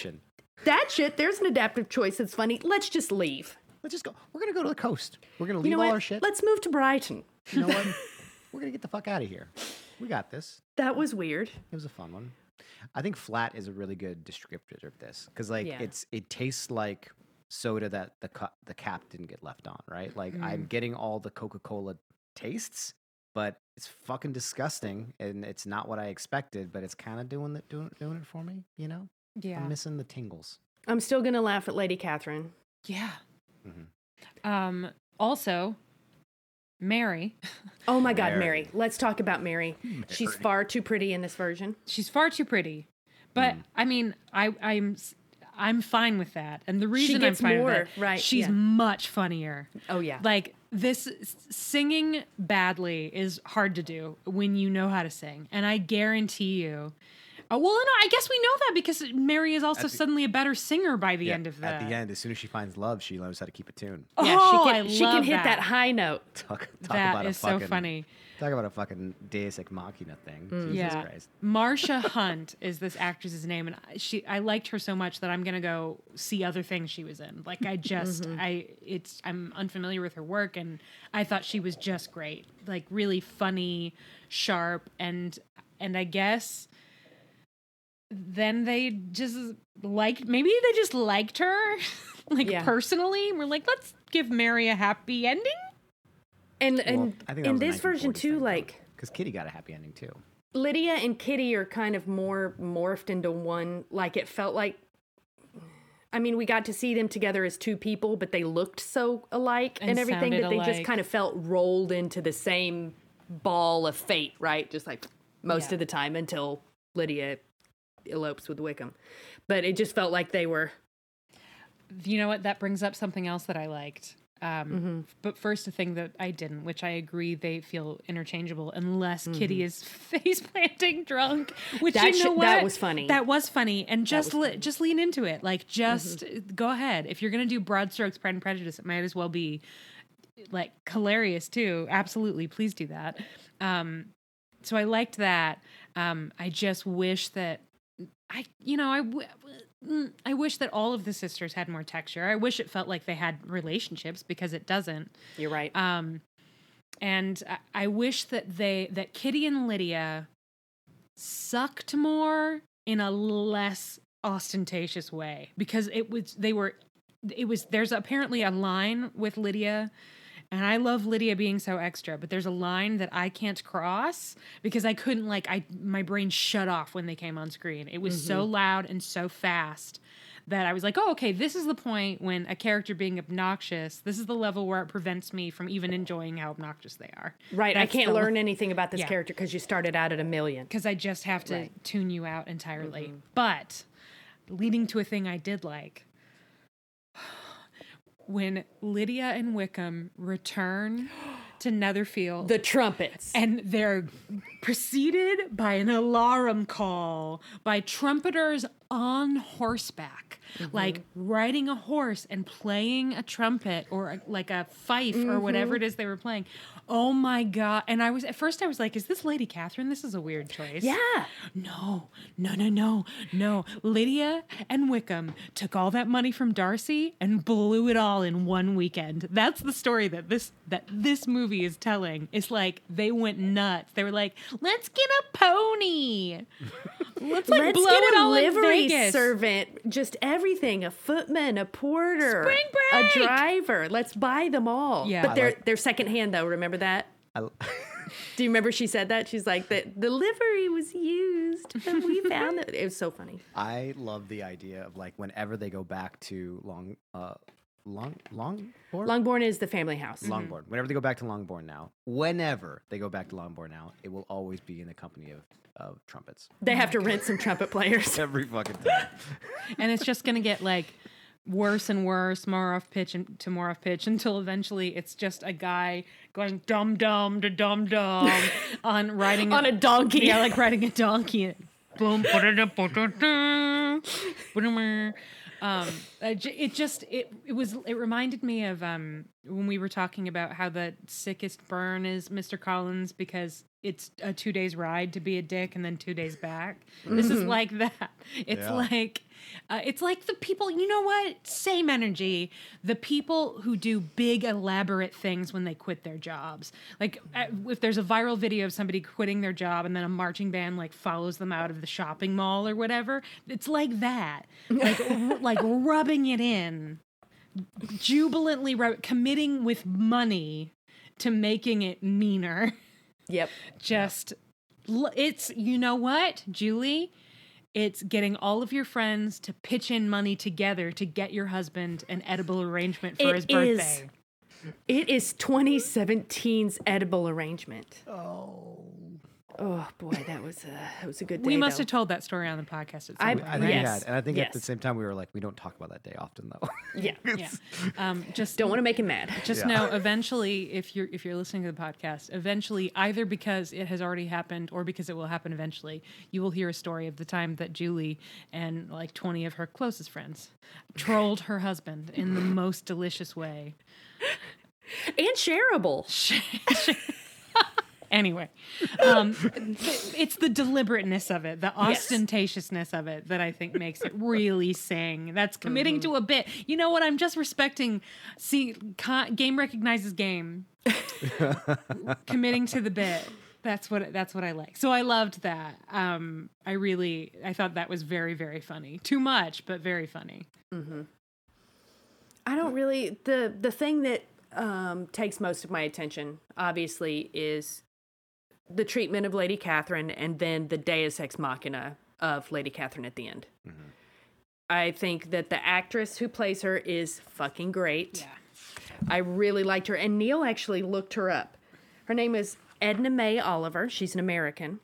That shit. There's an adaptive choice that's funny. Let's just leave. Let's just go. We're gonna go to the coast. We're gonna leave all our shit. Let's move to Brighton. You know what? We're gonna get the fuck out of here. We got this. That was weird. It was a fun one. I think flat is a really good descriptor of this because like it tastes like soda that the cap didn't get left on, right? Like I'm getting all the Coca-Cola tastes, but it's fucking disgusting, and it's not what I expected. But it's kind of doing it for me, you know. Yeah, I'm missing the tingles. I'm still gonna laugh at Lady Catherine. Yeah. Mm-hmm. Also, Mary. Oh my God, Mary! Let's talk about Mary. She's far too pretty in this version. She's far too pretty, but I mean, I'm fine with that, and the reason I'm fine with that, right? She's much funnier. Oh yeah, like. This singing badly is hard to do when you know how to sing. And I guarantee you. Oh, well, no, I guess we know that because Mary is also suddenly a better singer by the end of that. At the end, as soon as she finds love, she knows how to keep a tune. Oh, yeah, she can hit that high note. That is so funny. Talk about a fucking Deus Ex Machina thing. Jesus Christ. Marcia Hunt is this actress's name, and I liked her so much that I'm gonna go see other things she was in. Like I just I'm unfamiliar with her work, and I thought she was just great, like really funny, sharp, and I guess then they just liked, maybe they just liked her, like, yeah, personally. We're like, let's give Mary a happy ending. And well, in this version too, like, because Kitty got a happy ending too. Lydia and Kitty are kind of more morphed into one. Like, it felt like, I mean, we got to see them together as two people, but they looked so alike and everything that they just kind of felt rolled into the same ball of fate, right? Just like most of the time until Lydia elopes with Wickham. But it just felt like they were... You know what? That brings up something else that I liked. But first, a thing that I didn't, which I agree they feel interchangeable unless Kitty is face-planting drunk, which that you know what? That was funny. That was funny. And just lean into it. Like, just go ahead. If you're going to do broad strokes, Pride and Prejudice, it might as well be, like, hilarious, too. Absolutely. Please do that. So I liked that. I just wish that I wish that all of the sisters had more texture. I wish it felt like they had relationships, because it doesn't. You're right. And I wish that that Kitty and Lydia sucked more in a less ostentatious way, because there's apparently a line with Lydia. And I love Lydia being so extra, but there's a line that I can't cross because I couldn't, my brain shut off when they came on screen. It was so loud and so fast that I was like, oh, okay, this is the point when a character being obnoxious, this is the level where it prevents me from even enjoying how obnoxious they are. Right, I can't learn anything about this character because you started out at a million. Because I just have to tune you out entirely. Mm-hmm. But leading to a thing I did like... When Lydia and Wickham return to Netherfield, the trumpets, and they're preceded by an alarum call by trumpeters on horseback, like riding a horse and playing a trumpet or a fife or whatever it is they were playing. Oh my God. And I was like, is this Lady Catherine? This is a weird choice. Yeah. No. Lydia and Wickham took all that money from Darcy and blew it all in one weekend. That's the story that this movie is telling. It's like they went nuts. They were like, let's get a pony. Let's blow it all in Vegas. Servant, just everything, a footman, a porter, spring break, a driver. Let's buy them all. Yeah, but they're secondhand though. Remember that? Do you remember she said that? She's like, the livery was used, but we found it. It was so funny. I love the idea of, like, whenever they go back to Longbourn? Longbourn is the family house. Longbourn. Whenever they go back to Longbourn now, it will always be in the company of trumpets. They have to rent some trumpet players. Every fucking time. And it's just going to get, like, worse and worse, more off pitch, until eventually it's just a guy going dum-dum to dum-dum on riding... on a donkey. Yeah, like riding a donkey. Boom. It reminded me of when we were talking about how the sickest burn is Mr. Collins, because it's a 2 days ride to be a dick and then 2 days back. This is like that. It's like the people, you know what? Same energy. The people who do big, elaborate things when they quit their jobs. Like, if there's a viral video of somebody quitting their job and then a marching band, like, follows them out of the shopping mall or whatever, it's like that. Like, like rubbing it in. Jubilantly committing with money to making it meaner. Yep. It's, you know what, Julie? It's getting all of your friends to pitch in money together to get your husband an edible arrangement for his birthday. It is 2017's edible arrangement. Oh boy, that was a good day. We must have told that story on the podcast. At some point. I think we had, and I think at the same time we were like, we don't talk about that day often though. Yeah. Just don't want to make him mad. Know, eventually, if you're listening to the podcast, eventually, either because it has already happened or because it will happen eventually, you will hear a story of the time that Julie and like 20 of her closest friends trolled her husband in the most delicious way, and shareable. Anyway, it's the deliberateness of it, the ostentatiousness of it that I think makes it really sing. That's committing to a bit. You know what? I'm just respecting. See, game recognizes game. Committing to the bit. That's what I like. So I loved that. I thought that was very, very funny. Too much, but very funny. Mm-hmm. I don't really, the thing that takes most of my attention, obviously, is the treatment of Lady Catherine and then the deus ex machina of Lady Catherine at the end. Mm-hmm. I think that the actress who plays her is fucking great. Yeah. I really liked her. And Neil actually looked her up. Her name is Edna May Oliver. She's an American.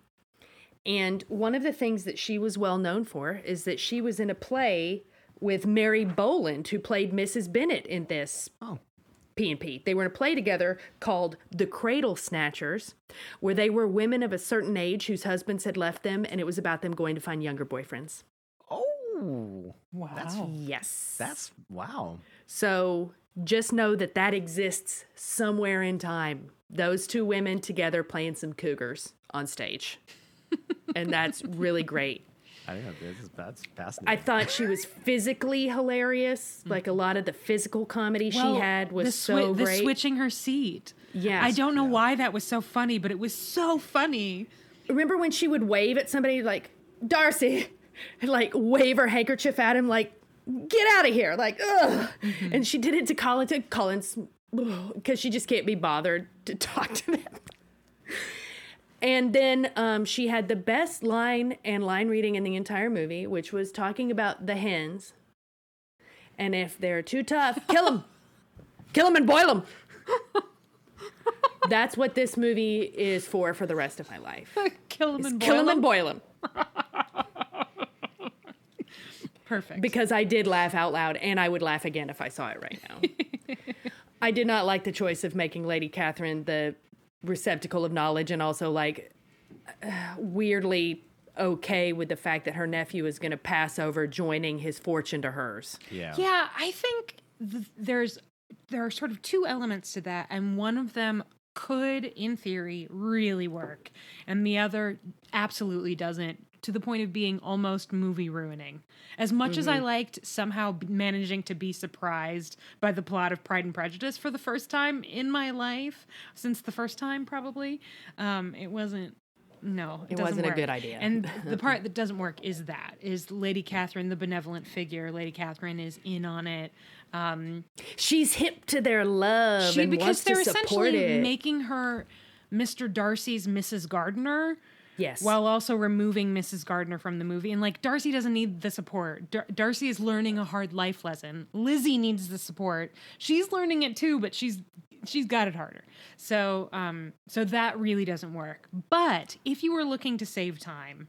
And one of the things that she was well known for is that she was in a play with Mary Boland, who played Mrs. Bennett in this P&P. They were in a play together called The Cradle Snatchers, where they were women of a certain age whose husbands had left them, and it was about them going to find younger boyfriends. Oh, wow. That's wow. So just know that exists somewhere in time. Those two women together playing some cougars on stage. And that's really great. I know, that's fascinating. I thought she was physically hilarious. Like a lot of the physical comedy she had was so great. The switching her seat. Yes. I don't know why that was so funny, but it was so funny. Remember when she would wave at somebody like, Darcy, and like wave her handkerchief at him like, get out of here, like, ugh. Mm-hmm. And she did it to Collins because she just can't be bothered to talk to them. And then she had the best line reading in the entire movie, which was talking about the hens. And if they're too tough, kill them. Kill them and boil them. That's what this movie is for the rest of my life. Kill them and boil them. Perfect. Because I did laugh out loud, and I would laugh again if I saw it right now. I did not like the choice of making Lady Catherine the receptacle of knowledge and also, like, weirdly okay with the fact that her nephew is going to pass over joining his fortune to hers. Yeah. Yeah, I think there are sort of two elements to that, and one of them could, in theory, really work, and the other absolutely doesn't. To the point of being almost movie ruining. As much as I liked somehow managing to be surprised by the plot of Pride and Prejudice for the first time in my life, since the first time probably, it wasn't a good idea. And the part that doesn't work is Lady Catherine, the benevolent figure. Lady Catherine is in on it. She's hip to their love and wants to support it. Because they're essentially making her Mr. Darcy's Mrs. Gardner. Yes. While also removing Mrs. Gardner from the movie. And, like, Darcy doesn't need the support. Darcy is learning a hard life lesson. Lizzie needs the support. She's learning it, too, but she's got it harder. So that really doesn't work. But if you were looking to save time,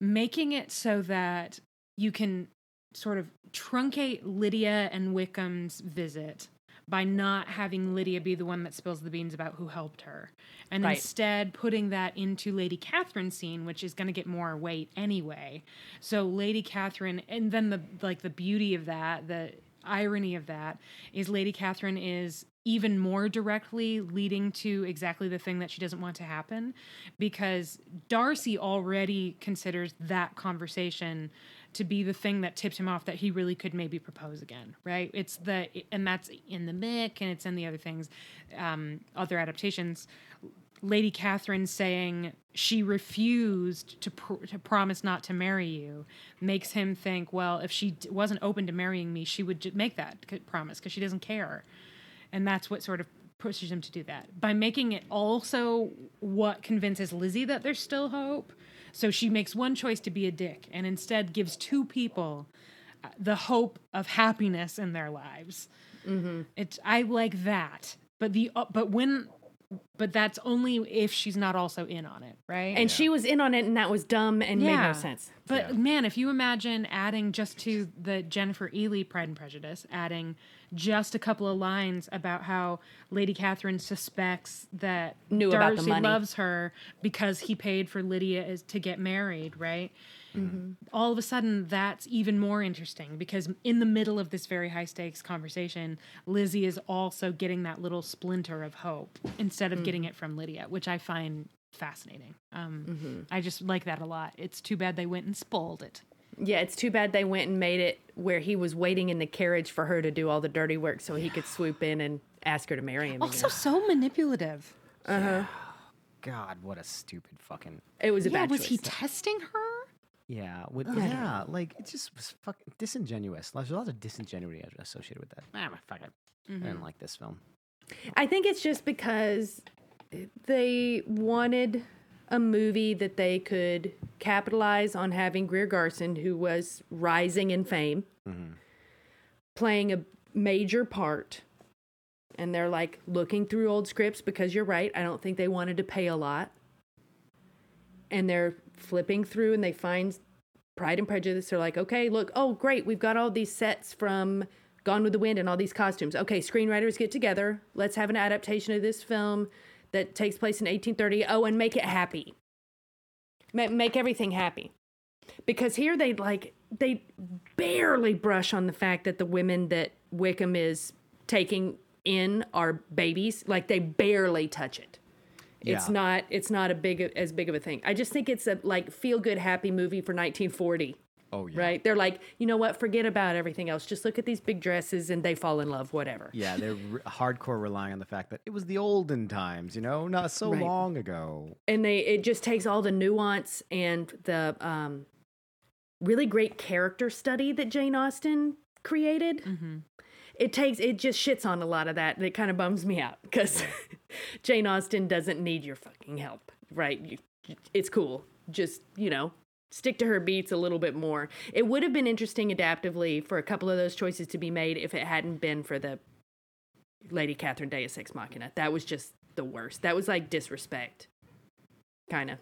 making it so that you can sort of truncate Lydia and Wickham's visit by not having Lydia be the one that spills the beans about who helped her. And instead putting that into Lady Catherine's scene, which is going to get more weight anyway. So Lady Catherine, and then the beauty of that, the irony of that, is Lady Catherine is even more directly leading to exactly the thing that she doesn't want to happen, because Darcy already considers that conversation to be the thing that tipped him off that he really could maybe propose again, right? And that's in the Mick, and it's in the other things, other adaptations. Lady Catherine saying she refused to promise not to marry you makes him think, well, if she wasn't open to marrying me, she would make that promise because she doesn't care. And that's what sort of pushes him to do that. By making it also what convinces Lizzie that there's still hope. So she makes one choice to be a dick and instead gives two people the hope of happiness in their lives. Mm-hmm. I like that, but that's only if she's not also in on it, right? And she was in on it, and that was dumb and made no sense. But man, if you imagine adding just to the Jennifer Ehle Pride and Prejudice, adding just a couple of lines about how Lady Catherine suspects that Darcy loves her because he paid for Lydia to get married, right? Mm-hmm. All of a sudden, that's even more interesting because in the middle of this very high-stakes conversation, Lizzie is also getting that little splinter of hope instead of getting it from Lydia, which I find fascinating. I just like that a lot. It's too bad they went and spoiled it. Yeah, it's too bad they went and made it where he was waiting in the carriage for her to do all the dirty work so he could swoop in and ask her to marry him. Also, so manipulative. Uh-huh. God, what a stupid fucking... It was a bad choice. Was he testing her? Yeah. Like, it just was fucking disingenuous. There's a lot of disingenuity associated with that. I didn't like this film. I think it's just because they wanted a movie that they could capitalize on having Greer Garson, who was rising in fame, playing a major part. And they're like looking through old scripts because you're right. I don't think they wanted to pay a lot. And they're flipping through and they find Pride and Prejudice. They're like, okay, look, oh, great. We've got all these sets from Gone with the Wind and all these costumes. Okay, screenwriters get together. Let's have an adaptation of this film that takes place in 1830. Oh, and make it happy. Make everything happy. Because here they barely brush on the fact that the women that Wickham is taking in are babies. Like, they barely touch it. Yeah. It's not as big of a thing. I just think it's a like feel good happy movie for 1940. Oh yeah. Right? They're like, you know what? Forget about everything else. Just look at these big dresses and they fall in love, whatever. Yeah, they're hardcore relying on the fact that it was the olden times, you know, not so long ago. And it just takes all the nuance and the really great character study that Jane Austen created. Mm-hmm. It just shits on a lot of that, and it kind of bums me out because Jane Austen doesn't need your fucking help, right? It's cool. Just, you know, stick to her beats a little bit more. It would have been interesting adaptively for a couple of those choices to be made if it hadn't been for the Lady Catherine Deus Ex Machina. That was just the worst. That was like disrespect, kind of,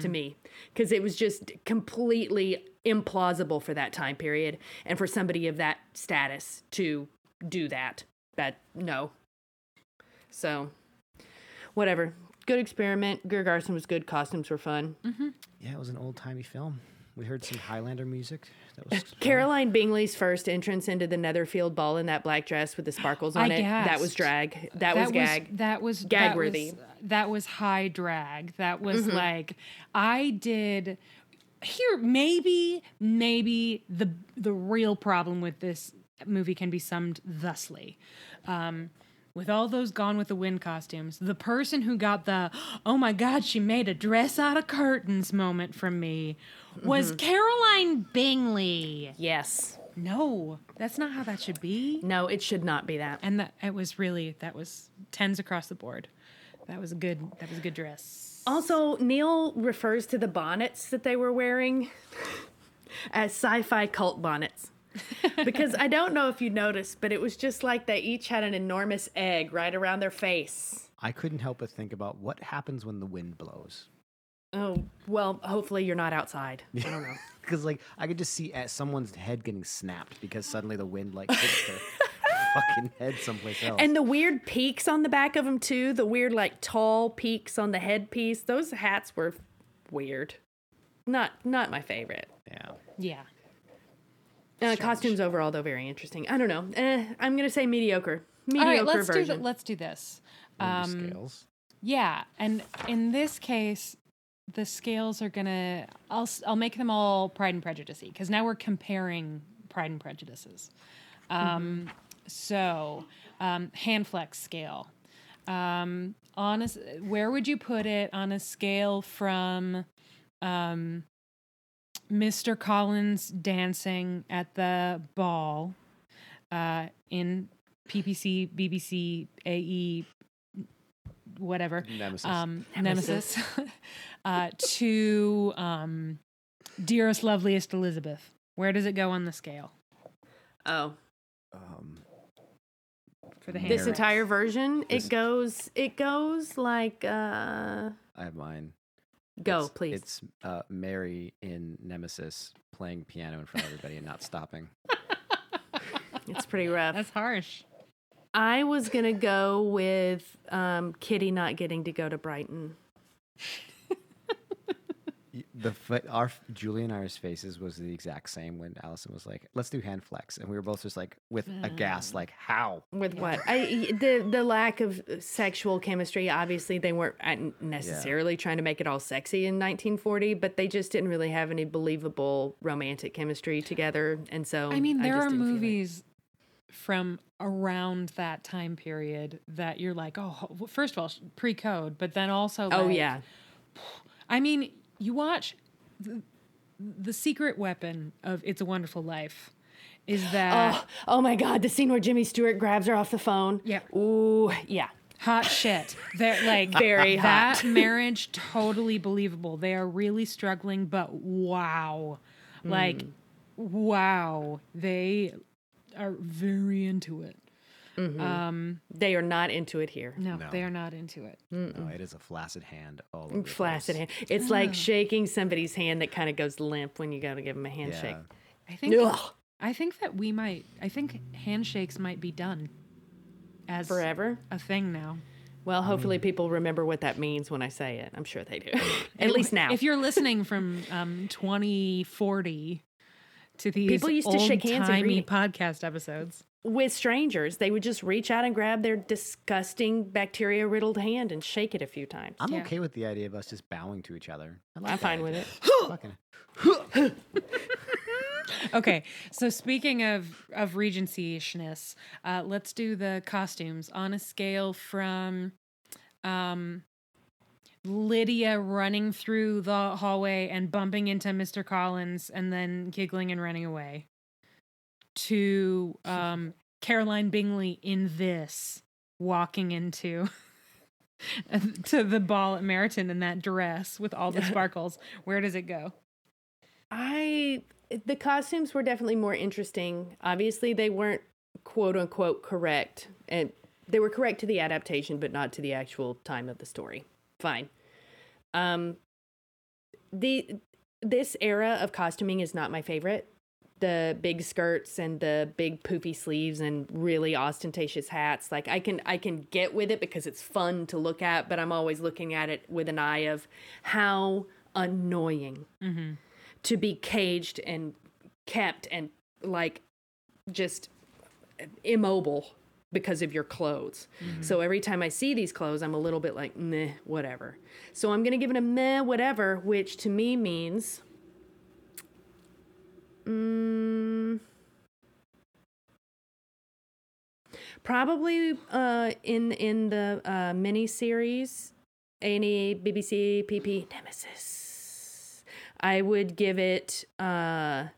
to me, because it was just completely implausible for that time period and for somebody of that status to do that. But no. So, whatever. Good experiment. Greer Garson was good. Costumes were fun. Mm-hmm. Yeah, it was an old-timey film. We heard some Highlander music. That was Caroline Bingley's first entrance into the Netherfield ball in that black dress with the sparkles on it. That was drag. That was gag. That was gag-worthy. That was high drag. That was like, I did... Here, maybe the real problem with this movie can be summed thusly. With all those Gone with the Wind costumes, the person who got the, oh my God, she made a dress out of curtains moment from me was Caroline Bingley. Yes. No, that's not how that should be. No, it should not be that. And that was tens across the board. That was a good dress. Also, Neil refers to the bonnets that they were wearing as sci-fi cult bonnets. Because I don't know if you noticed, but it was just like they each had an enormous egg right around their face. I couldn't help but think about what happens when the wind blows. Oh, well, hopefully you're not outside. I don't know. Because, like, I could just see someone's head getting snapped because suddenly the wind, like, hits their fucking head someplace else. And the weird peaks on the back of them, too. The weird, like, tall peaks on the headpiece. Those hats were weird. Not my favorite. Yeah. Yeah. Costumes overall, though, very interesting. I don't know. I'm going to say mediocre. All right, let's do this. Scales. Yeah, and in this case, the scales are going to... I'll make them all Pride and Prejudice-y, because now we're comparing Pride and Prejudices. So, Handflex scale. Where would you put it on a scale from... Mr. Collins dancing at the ball in PPC, BBC, AE, whatever. Nemesis. To Dearest, Loveliest Elizabeth. Where does it go on the scale? Oh. For the hand this entire version, it goes like... I have mine. Go, please. It's Mary in Nemesis playing piano in front of everybody and not stopping. It's pretty rough. That's harsh. I was going to go with Kitty not getting to go to Brighton. Julie and I's faces was the exact same when Allison was like, let's do hand flex. And we were both just like, with a gasp, like, how? With what? The lack of sexual chemistry, obviously they weren't necessarily trying to make it all sexy in 1940, but they just didn't really have any believable romantic chemistry together. And so I mean, there are movies from around that time period that you're like, oh, first of all, pre-code, but then also, like, oh yeah, I mean, you watch the secret weapon of It's a Wonderful Life is that oh my god, the scene where Jimmy Stewart grabs her off the phone. Yeah. Ooh, yeah. Hot shit. They're like very hot. That marriage, totally believable. They are really struggling, but wow. Like wow. They are very into it. Mm-hmm. They are not into it here. No, they are not into it. Mm-mm. No, it is a flaccid hand all over the flaccid place. Hand. It's like shaking somebody's hand that kind of goes limp when you go to give them a handshake. Yeah. I think handshakes might be done as forever a thing now. Well, hopefully people remember what that means when I say it. I'm sure they do. At least now. If you're listening from 2040 to these people used to shake hands old-timey podcast episodes. With strangers, they would just reach out and grab their disgusting bacteria-riddled hand and shake it a few times. I'm okay with the idea of us just bowing to each other. I'm fine with it. Fucking. Okay, so speaking of Regency-ishness, let's do the costumes on a scale from Lydia running through the hallway and bumping into Mr. Collins and then giggling and running away to Caroline Bingley in this walking into to the ball at Meryton in that dress with all the sparkles. Where does it go? The costumes were definitely more interesting. Obviously, they weren't quote unquote correct, and they were correct to the adaptation, but not to the actual time of the story. Fine. This era of costuming is not my favorite. The big skirts and the big poofy sleeves and really ostentatious hats. Like I can get with it because it's fun to look at, but I'm always looking at it with an eye of how annoying to be caged and kept and like just immobile because of your clothes. So every time I see these clothes, I'm a little bit like, meh, whatever. So I'm going to give it a meh, whatever, which to me means... probably in the miniseries, A&E, BBC, PP, Nemesis, I would give it like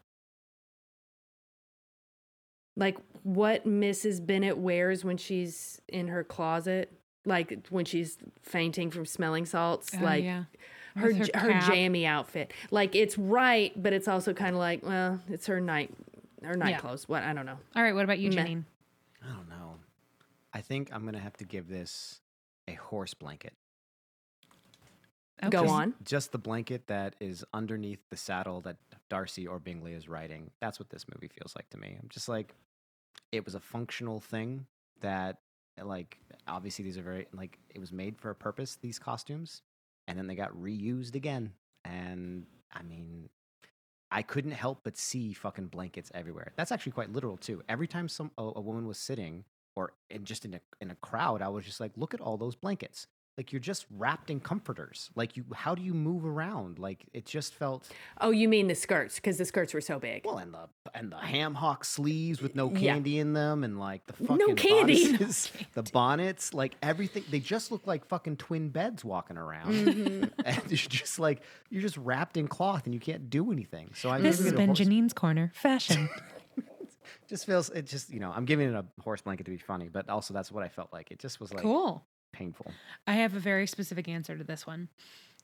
what Mrs. Bennett wears when she's in her closet, like when she's fainting from smelling salts, her jammy outfit. Like, it's right, but it's also kind of like, well, it's her night clothes. What? I don't know. All right, what about you, Janine? I don't know. I think I'm going to have to give this a horse blanket. Okay. Go on. Just the blanket that is underneath the saddle that Darcy or Bingley is riding. That's what this movie feels like to me. I'm just like, it was a functional thing that, like, obviously these are very, like, it was made for a purpose, these costumes. And then they got reused again. And, I mean, I couldn't help but see fucking blankets everywhere. That's actually quite literal, too. Every time a woman was sitting, or in a crowd, I was just like, look at all those blankets. Like, you're just wrapped in comforters. Like, how do you move around? Like, it just felt... Oh, you mean the skirts, because the skirts were so big. Well, and the ham hock sleeves with no candy in them, and, like, the fucking bodices, the bonnets, like, everything. They just look like fucking twin beds walking around. And you're just wrapped in cloth, and you can't do anything. So this has been Janine's Corner Fashion. I'm giving it a horse blanket to be funny, but also that's what I felt like. It just was like... Cool. Painful. I have a very specific answer to this one.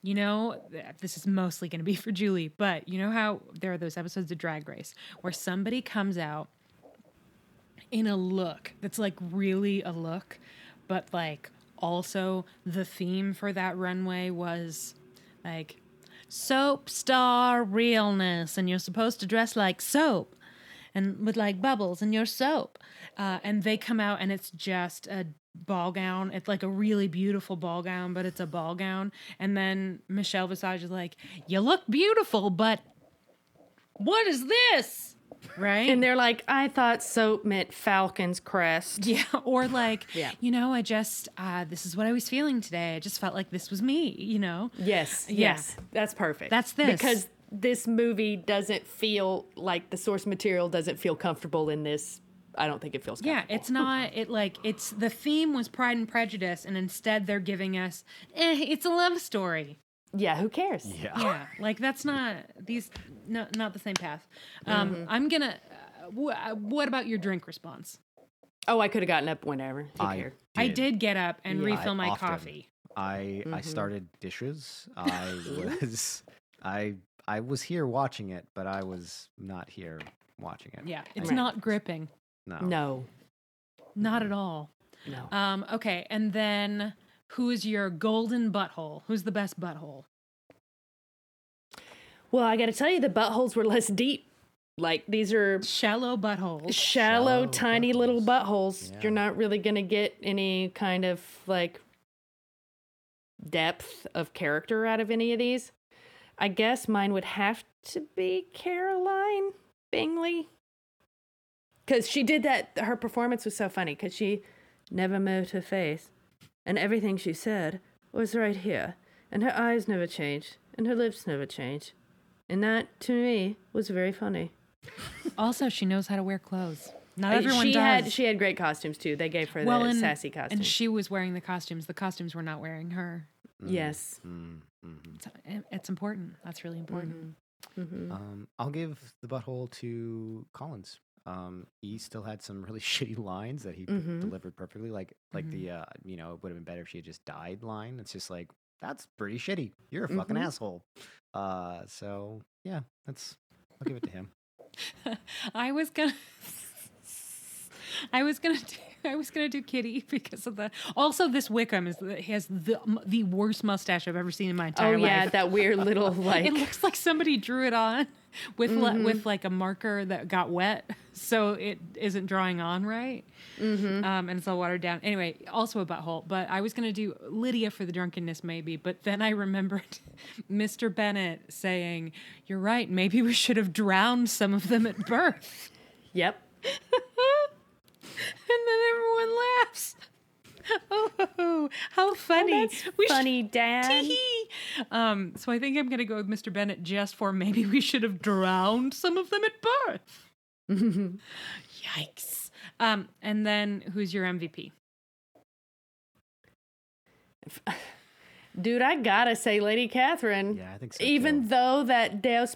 You know, this is mostly going to be for Julie, but you know how there are those episodes of Drag Race where somebody comes out in a look that's like really a look, but like also the theme for that runway was like soap star realness, and you're supposed to dress like soap and with like bubbles in your soap. And they come out and it's just a ball gown. It's like a really beautiful ball gown, but it's a ball gown. And then Michelle Visage is like, you look beautiful, but what is this? Right? And they're like, I thought soap meant falcon's crest. Yeah. Or like, you know, I just, this is what I was feeling today. I just felt like this was me, you know? Yes. Yeah. Yes. That's perfect. That's this. Because this movie doesn't feel like the source material doesn't feel comfortable in this I don't think it feels comfortable. Yeah, it's not, it like, it's, the theme was Pride and Prejudice, and instead they're giving us, it's a love story. Yeah, who cares? Yeah, like, that's not, these, no, not the same path. I'm gonna, what about your drink response? Oh, I could have gotten up whenever. I did get up and refill my coffee. I started dishes. I was here watching it, but I was not here watching it. Yeah, it's not gripping. No. Not at all. No. Okay, and then who is your golden butthole? Who's the best butthole? Well, I got to tell you, the buttholes were less deep. Like, these are... shallow buttholes. Shallow tiny buttholes. Little buttholes. Yeah. You're not really going to get any kind of, like, depth of character out of any of these. I guess mine would have to be Caroline Bingley. Because she did that. Her performance was so funny because she never moved her face. And everything she said was right here. And her eyes never changed. And her lips never changed. And that, to me, was very funny. Also, she knows how to wear clothes. Not everyone does. She had great costumes, too. They gave her the sassy costumes. And she was wearing the costumes. The costumes were not wearing her. Yes. Mm-hmm. It's important. That's really important. Mm-hmm. I'll give the butthole to Collins. He still had some really shitty lines that he delivered perfectly. Like the, it would have been better if she had just died line. It's just like, that's pretty shitty. You're a fucking asshole. So, yeah, I'll give it to him. I was gonna do Kitty because of the. Also, this Wickham has the worst mustache I've ever seen in my entire life. Oh yeah, that weird little like. It looks like somebody drew it on with with like a marker that got wet, so it isn't drawing on right. Mm-hmm. And it's all watered down. Anyway, also a butthole. But I was gonna do Lydia for the drunkenness maybe, but then I remembered Mr. Bennett saying, "You're right. Maybe we should have drowned some of them at birth." Yep. And then everyone laughs. Oh, how funny. Oh, that's funny, Dad. Tee-hee. So I think I'm going to go with Mr. Bennett just for maybe we should have drowned some of them at birth. Yikes. And then who's your MVP? Dude, I got to say Lady Catherine. Yeah, I think so. Even though that Deus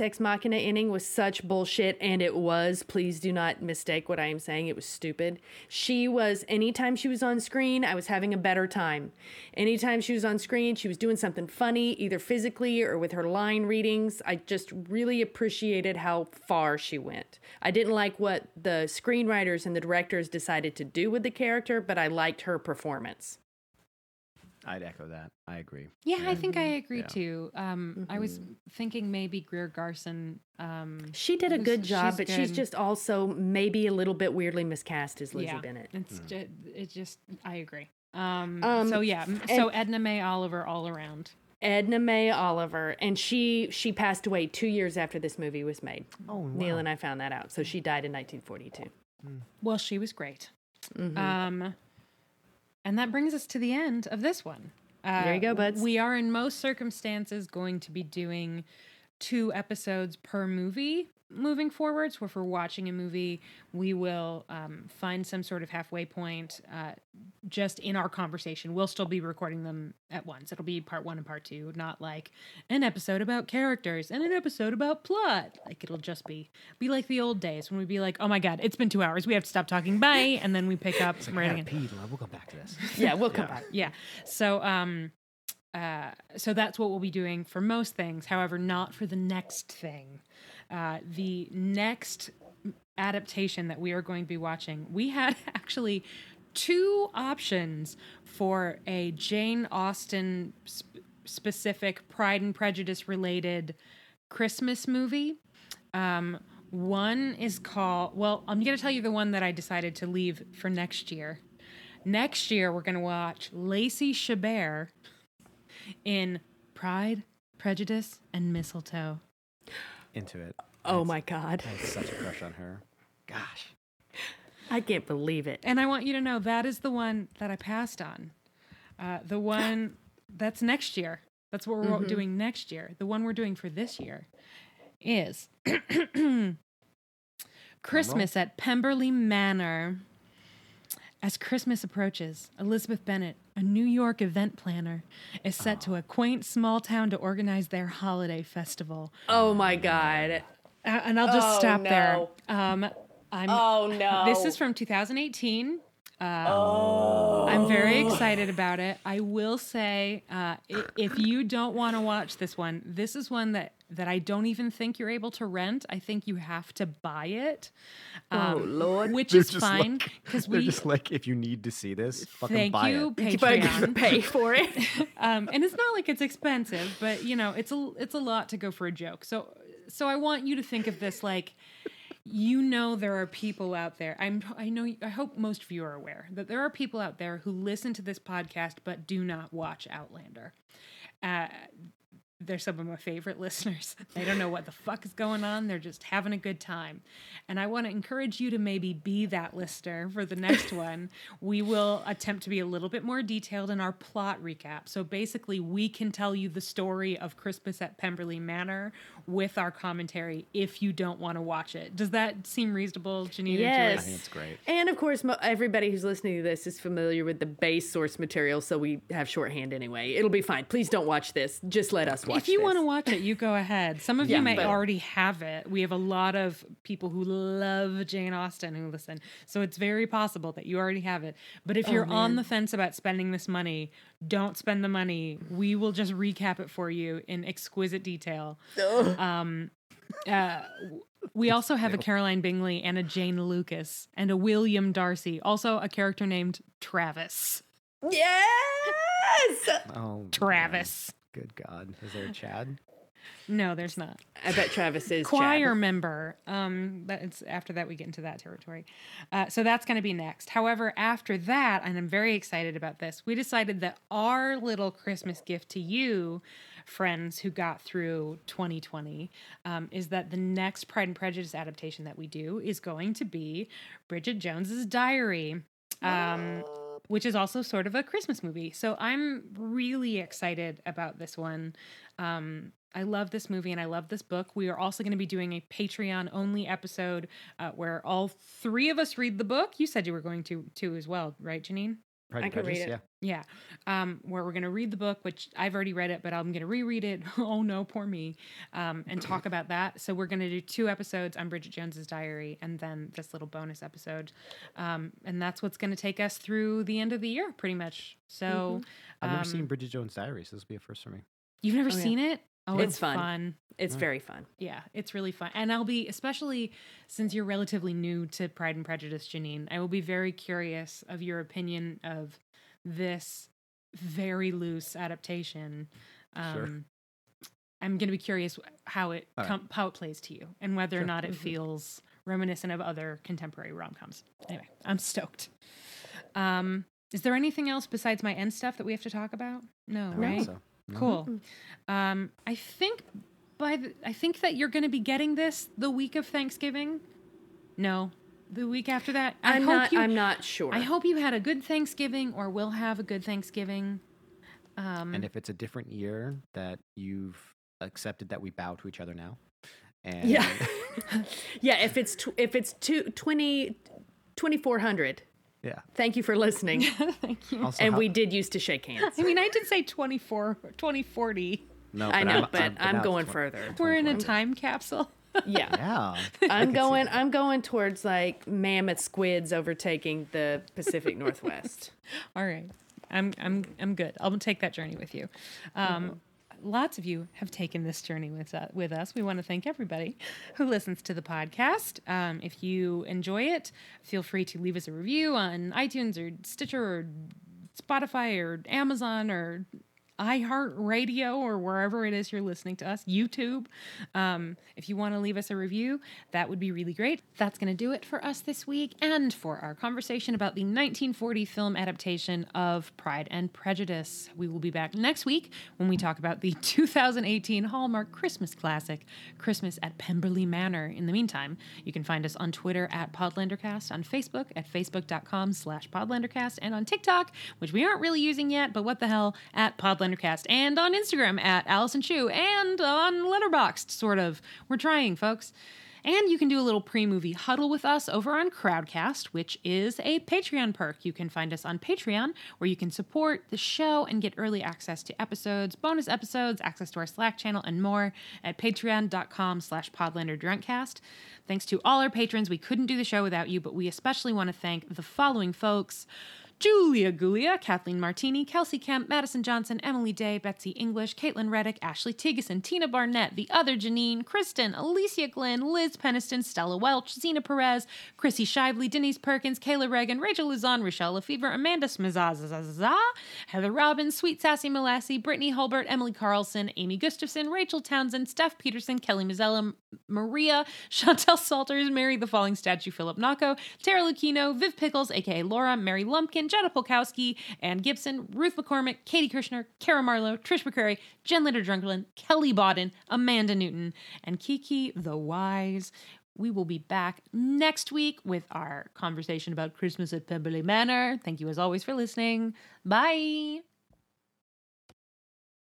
Ex Machina ending was such bullshit, and it was, please do not mistake what I am saying. It was stupid. Anytime she was on screen, I was having a better time. Anytime she was on screen, she was doing something funny, either physically or with her line readings. I just really appreciated how far she went. I didn't like what the screenwriters and the directors decided to do with the character, but I liked her performance. I'd echo that. I agree. Yeah, I think I agree too. I was thinking maybe Greer Garson. She did a good job, but she's just also maybe a little bit weirdly miscast as Lizzie Bennett. I agree. So yeah, so Edna May Oliver all around. Edna May Oliver, and she passed away 2 years after this movie was made. Oh, wow. Neil and I found that out. So she died in 1942. Mm. Well, she was great. Mm-hmm. And that brings us to the end of this one. There you go, buds. We are in most circumstances going to be doing 2 episodes per movie moving forward. So if we're watching a movie, we will find some sort of halfway point just in our conversation. We'll still be recording them at once. It'll be part 1 and part 2, not like an episode about characters and an episode about plot. Like it'll just be like the old days when we'd be like, oh my God, it's been 2 hours. We have to stop talking. Bye. And then we pick up. Like, I gotta pee, love. We'll come back to this. Yeah, we'll come back. Yeah. So, so that's what we'll be doing for most things. However, not for the next thing. The next adaptation that we are going to be watching, we had actually 2 options for a Jane Austen specific Pride and Prejudice related Christmas movie. One is called, well, I'm going to tell you the one that I decided to leave for next year. Next year, we're going to watch Lacey Chabert in Pride, Prejudice, and Mistletoe. Into it. Oh my God. I had such a crush on her. Gosh. I can't believe it. And I want you to know that is the one that I passed on. The one that's next year. That's what we're doing next year. The one we're doing for this year is Christmas at Pemberley Manor. As Christmas approaches, Elizabeth Bennet, a New York event planner, is sent to a quaint small town to organize their holiday festival. Oh, my God. And I'll just stop there. This is from 2018. I'm very excited about it. I will say, if you don't want to watch this is one that I don't even think you're able to rent. I think you have to buy it. Lord. Which they're is fine. Because like, just like, if you need to see this, fucking buy it. Thank you, Patreon. Pay for it. And it's not like it's expensive, but, you know, it's a lot to go for a joke. So I want you to think of this like... You know there are people out there. I hope most of you are aware that there are people out there who listen to this podcast but do not watch Outlander. They're some of my favorite listeners. They don't know what the fuck is going on. They're just having a good time. And I want to encourage you to maybe be that listener for the next one. We will attempt to be a little bit more detailed in our plot recap. So basically, we can tell you the story of Christmas at Pemberley Manor with our commentary if you don't want to watch it. Does that seem reasonable, Janita? Yes. I think it's great. And of course, everybody who's listening to this is familiar with the base source material, so we have shorthand anyway. It'll be fine. Please don't watch this. Just let us watch it. If you want to watch it, you go ahead. Some of you may already have it. We have a lot of people who love Jane Austen who listen. So it's very possible that you already have it. But if you're on the fence about spending this money, don't spend the money. We will just recap it for you in exquisite detail. We also have a Caroline Bingley and a Jane Lucas and a William Darcy. Also a character named Travis. Yes! Oh, Travis. Man. Good God. Is there a Chad? No, there's not. I bet Travis is choir Chad. Member. After that, we get into that territory. So that's going to be next. However, after that, and I'm very excited about this, we decided that our little Christmas gift to you, friends who got through 2020, is that the next Pride and Prejudice adaptation that we do is going to be Bridget Jones's Diary. Which is also sort of a Christmas movie. So I'm really excited about this one. I love this movie and I love this book. We are also going to be doing a Patreon-only episode where all three of us read the book. You said you were going to as well, right, Janine? I can read it. Yeah. Where we're going to read the book, which I've already read it, but I'm going to reread it. Oh, no, poor me. And talk about that. So we're going to do 2 episodes on Bridget Jones's Diary and then this little bonus episode. And that's what's going to take us through the end of the year, pretty much. So I've never seen Bridget Jones's Diary, so this will be a first for me. You've never seen it? Oh, it's fun. It's very fun. Yeah, it's really fun. And I'll be, especially since you're relatively new to Pride and Prejudice, Janine, I will be very curious of your opinion of this very loose adaptation. Sure. I'm going to be curious how it plays to you and whether or not it feels reminiscent of other contemporary rom-coms. Anyway, I'm stoked. Is there anything else besides my end stuff that we have to talk about? No, right? So. Cool. I think that you're going to be getting this the week of Thanksgiving. No, the week after that. I'm not sure. I hope you had a good Thanksgiving, or will have a good Thanksgiving. And if it's a different year, that you've accepted that we bow to each other now. And if it's 2400. Yeah. Thank you for listening. Thank you. Also, we did used to shake hands. I mean, I did say 2040. No, I know, but I'm going further. We're in a time capsule. Yeah. I'm going towards like mammoth squids overtaking the Pacific Northwest. All right. I'm good. I'll take that journey with you. Lots of you have taken this journey with us. We want to thank everybody who listens to the podcast. If you enjoy it, feel free to leave us a review on iTunes or Stitcher or Spotify or Amazon or iHeartRadio or wherever it is you're listening to us, YouTube. If you want to leave us a review, that would be really great. That's going to do it for us this week and for our conversation about the 1940 film adaptation of Pride and Prejudice. We will be back next week when we talk about the 2018 Hallmark Christmas classic, Christmas at Pemberley Manor. In the meantime, you can find us on Twitter at Podlandercast, on Facebook at facebook.com/Podlandercast, and on TikTok, which we aren't really using yet, but what the hell, at Podlandercast. And on Instagram at Allison Chu, and on Letterboxd, sort of. We're trying, folks. And you can do a little pre-movie huddle with us over on Crowdcast, which is a Patreon perk. You can find us on Patreon, where you can support the show and get early access to episodes, bonus episodes, access to our Slack channel, and more at patreon.com/PodlanderDrunkcast. Thanks to all our patrons. We couldn't do the show without you, but we especially want to thank the following folks: Julia Gulia, Kathleen Martini, Kelsey Kemp, Madison Johnson, Emily Day, Betsy English, Caitlin Reddick, Ashley Tiggeson, Tina Barnett, The Other Janine, Kristen, Alicia Glenn, Liz Peniston, Stella Welch, Zena Perez, Chrissy Shively, Denise Perkins, Kayla Reagan, Rachel Luzon, Rochelle Lefevre, Amanda Smizazazaza, Heather Robbins, Sweet Sassy Malassie, Brittany Holbert, Emily Carlson, Amy Gustafson, Rachel Townsend, Steph Peterson, Kelly Mazzella, Maria, Chantel Salters, Mary the Falling Statue, Philip Nocco, Tara Lucchino, Viv Pickles, a.k.a. Laura, Mary Lumpkin, Jenna Polkowski, Ann Gibson, Ruth McCormick, Katie Kirshner, Kara Marlowe, Trish McCrary, Jen Linder-Drunkerlin, Kelly Bodden, Amanda Newton, and Kiki the Wise. We will be back next week with our conversation about Christmas at Pemberley Manor. Thank you as always for listening. Bye!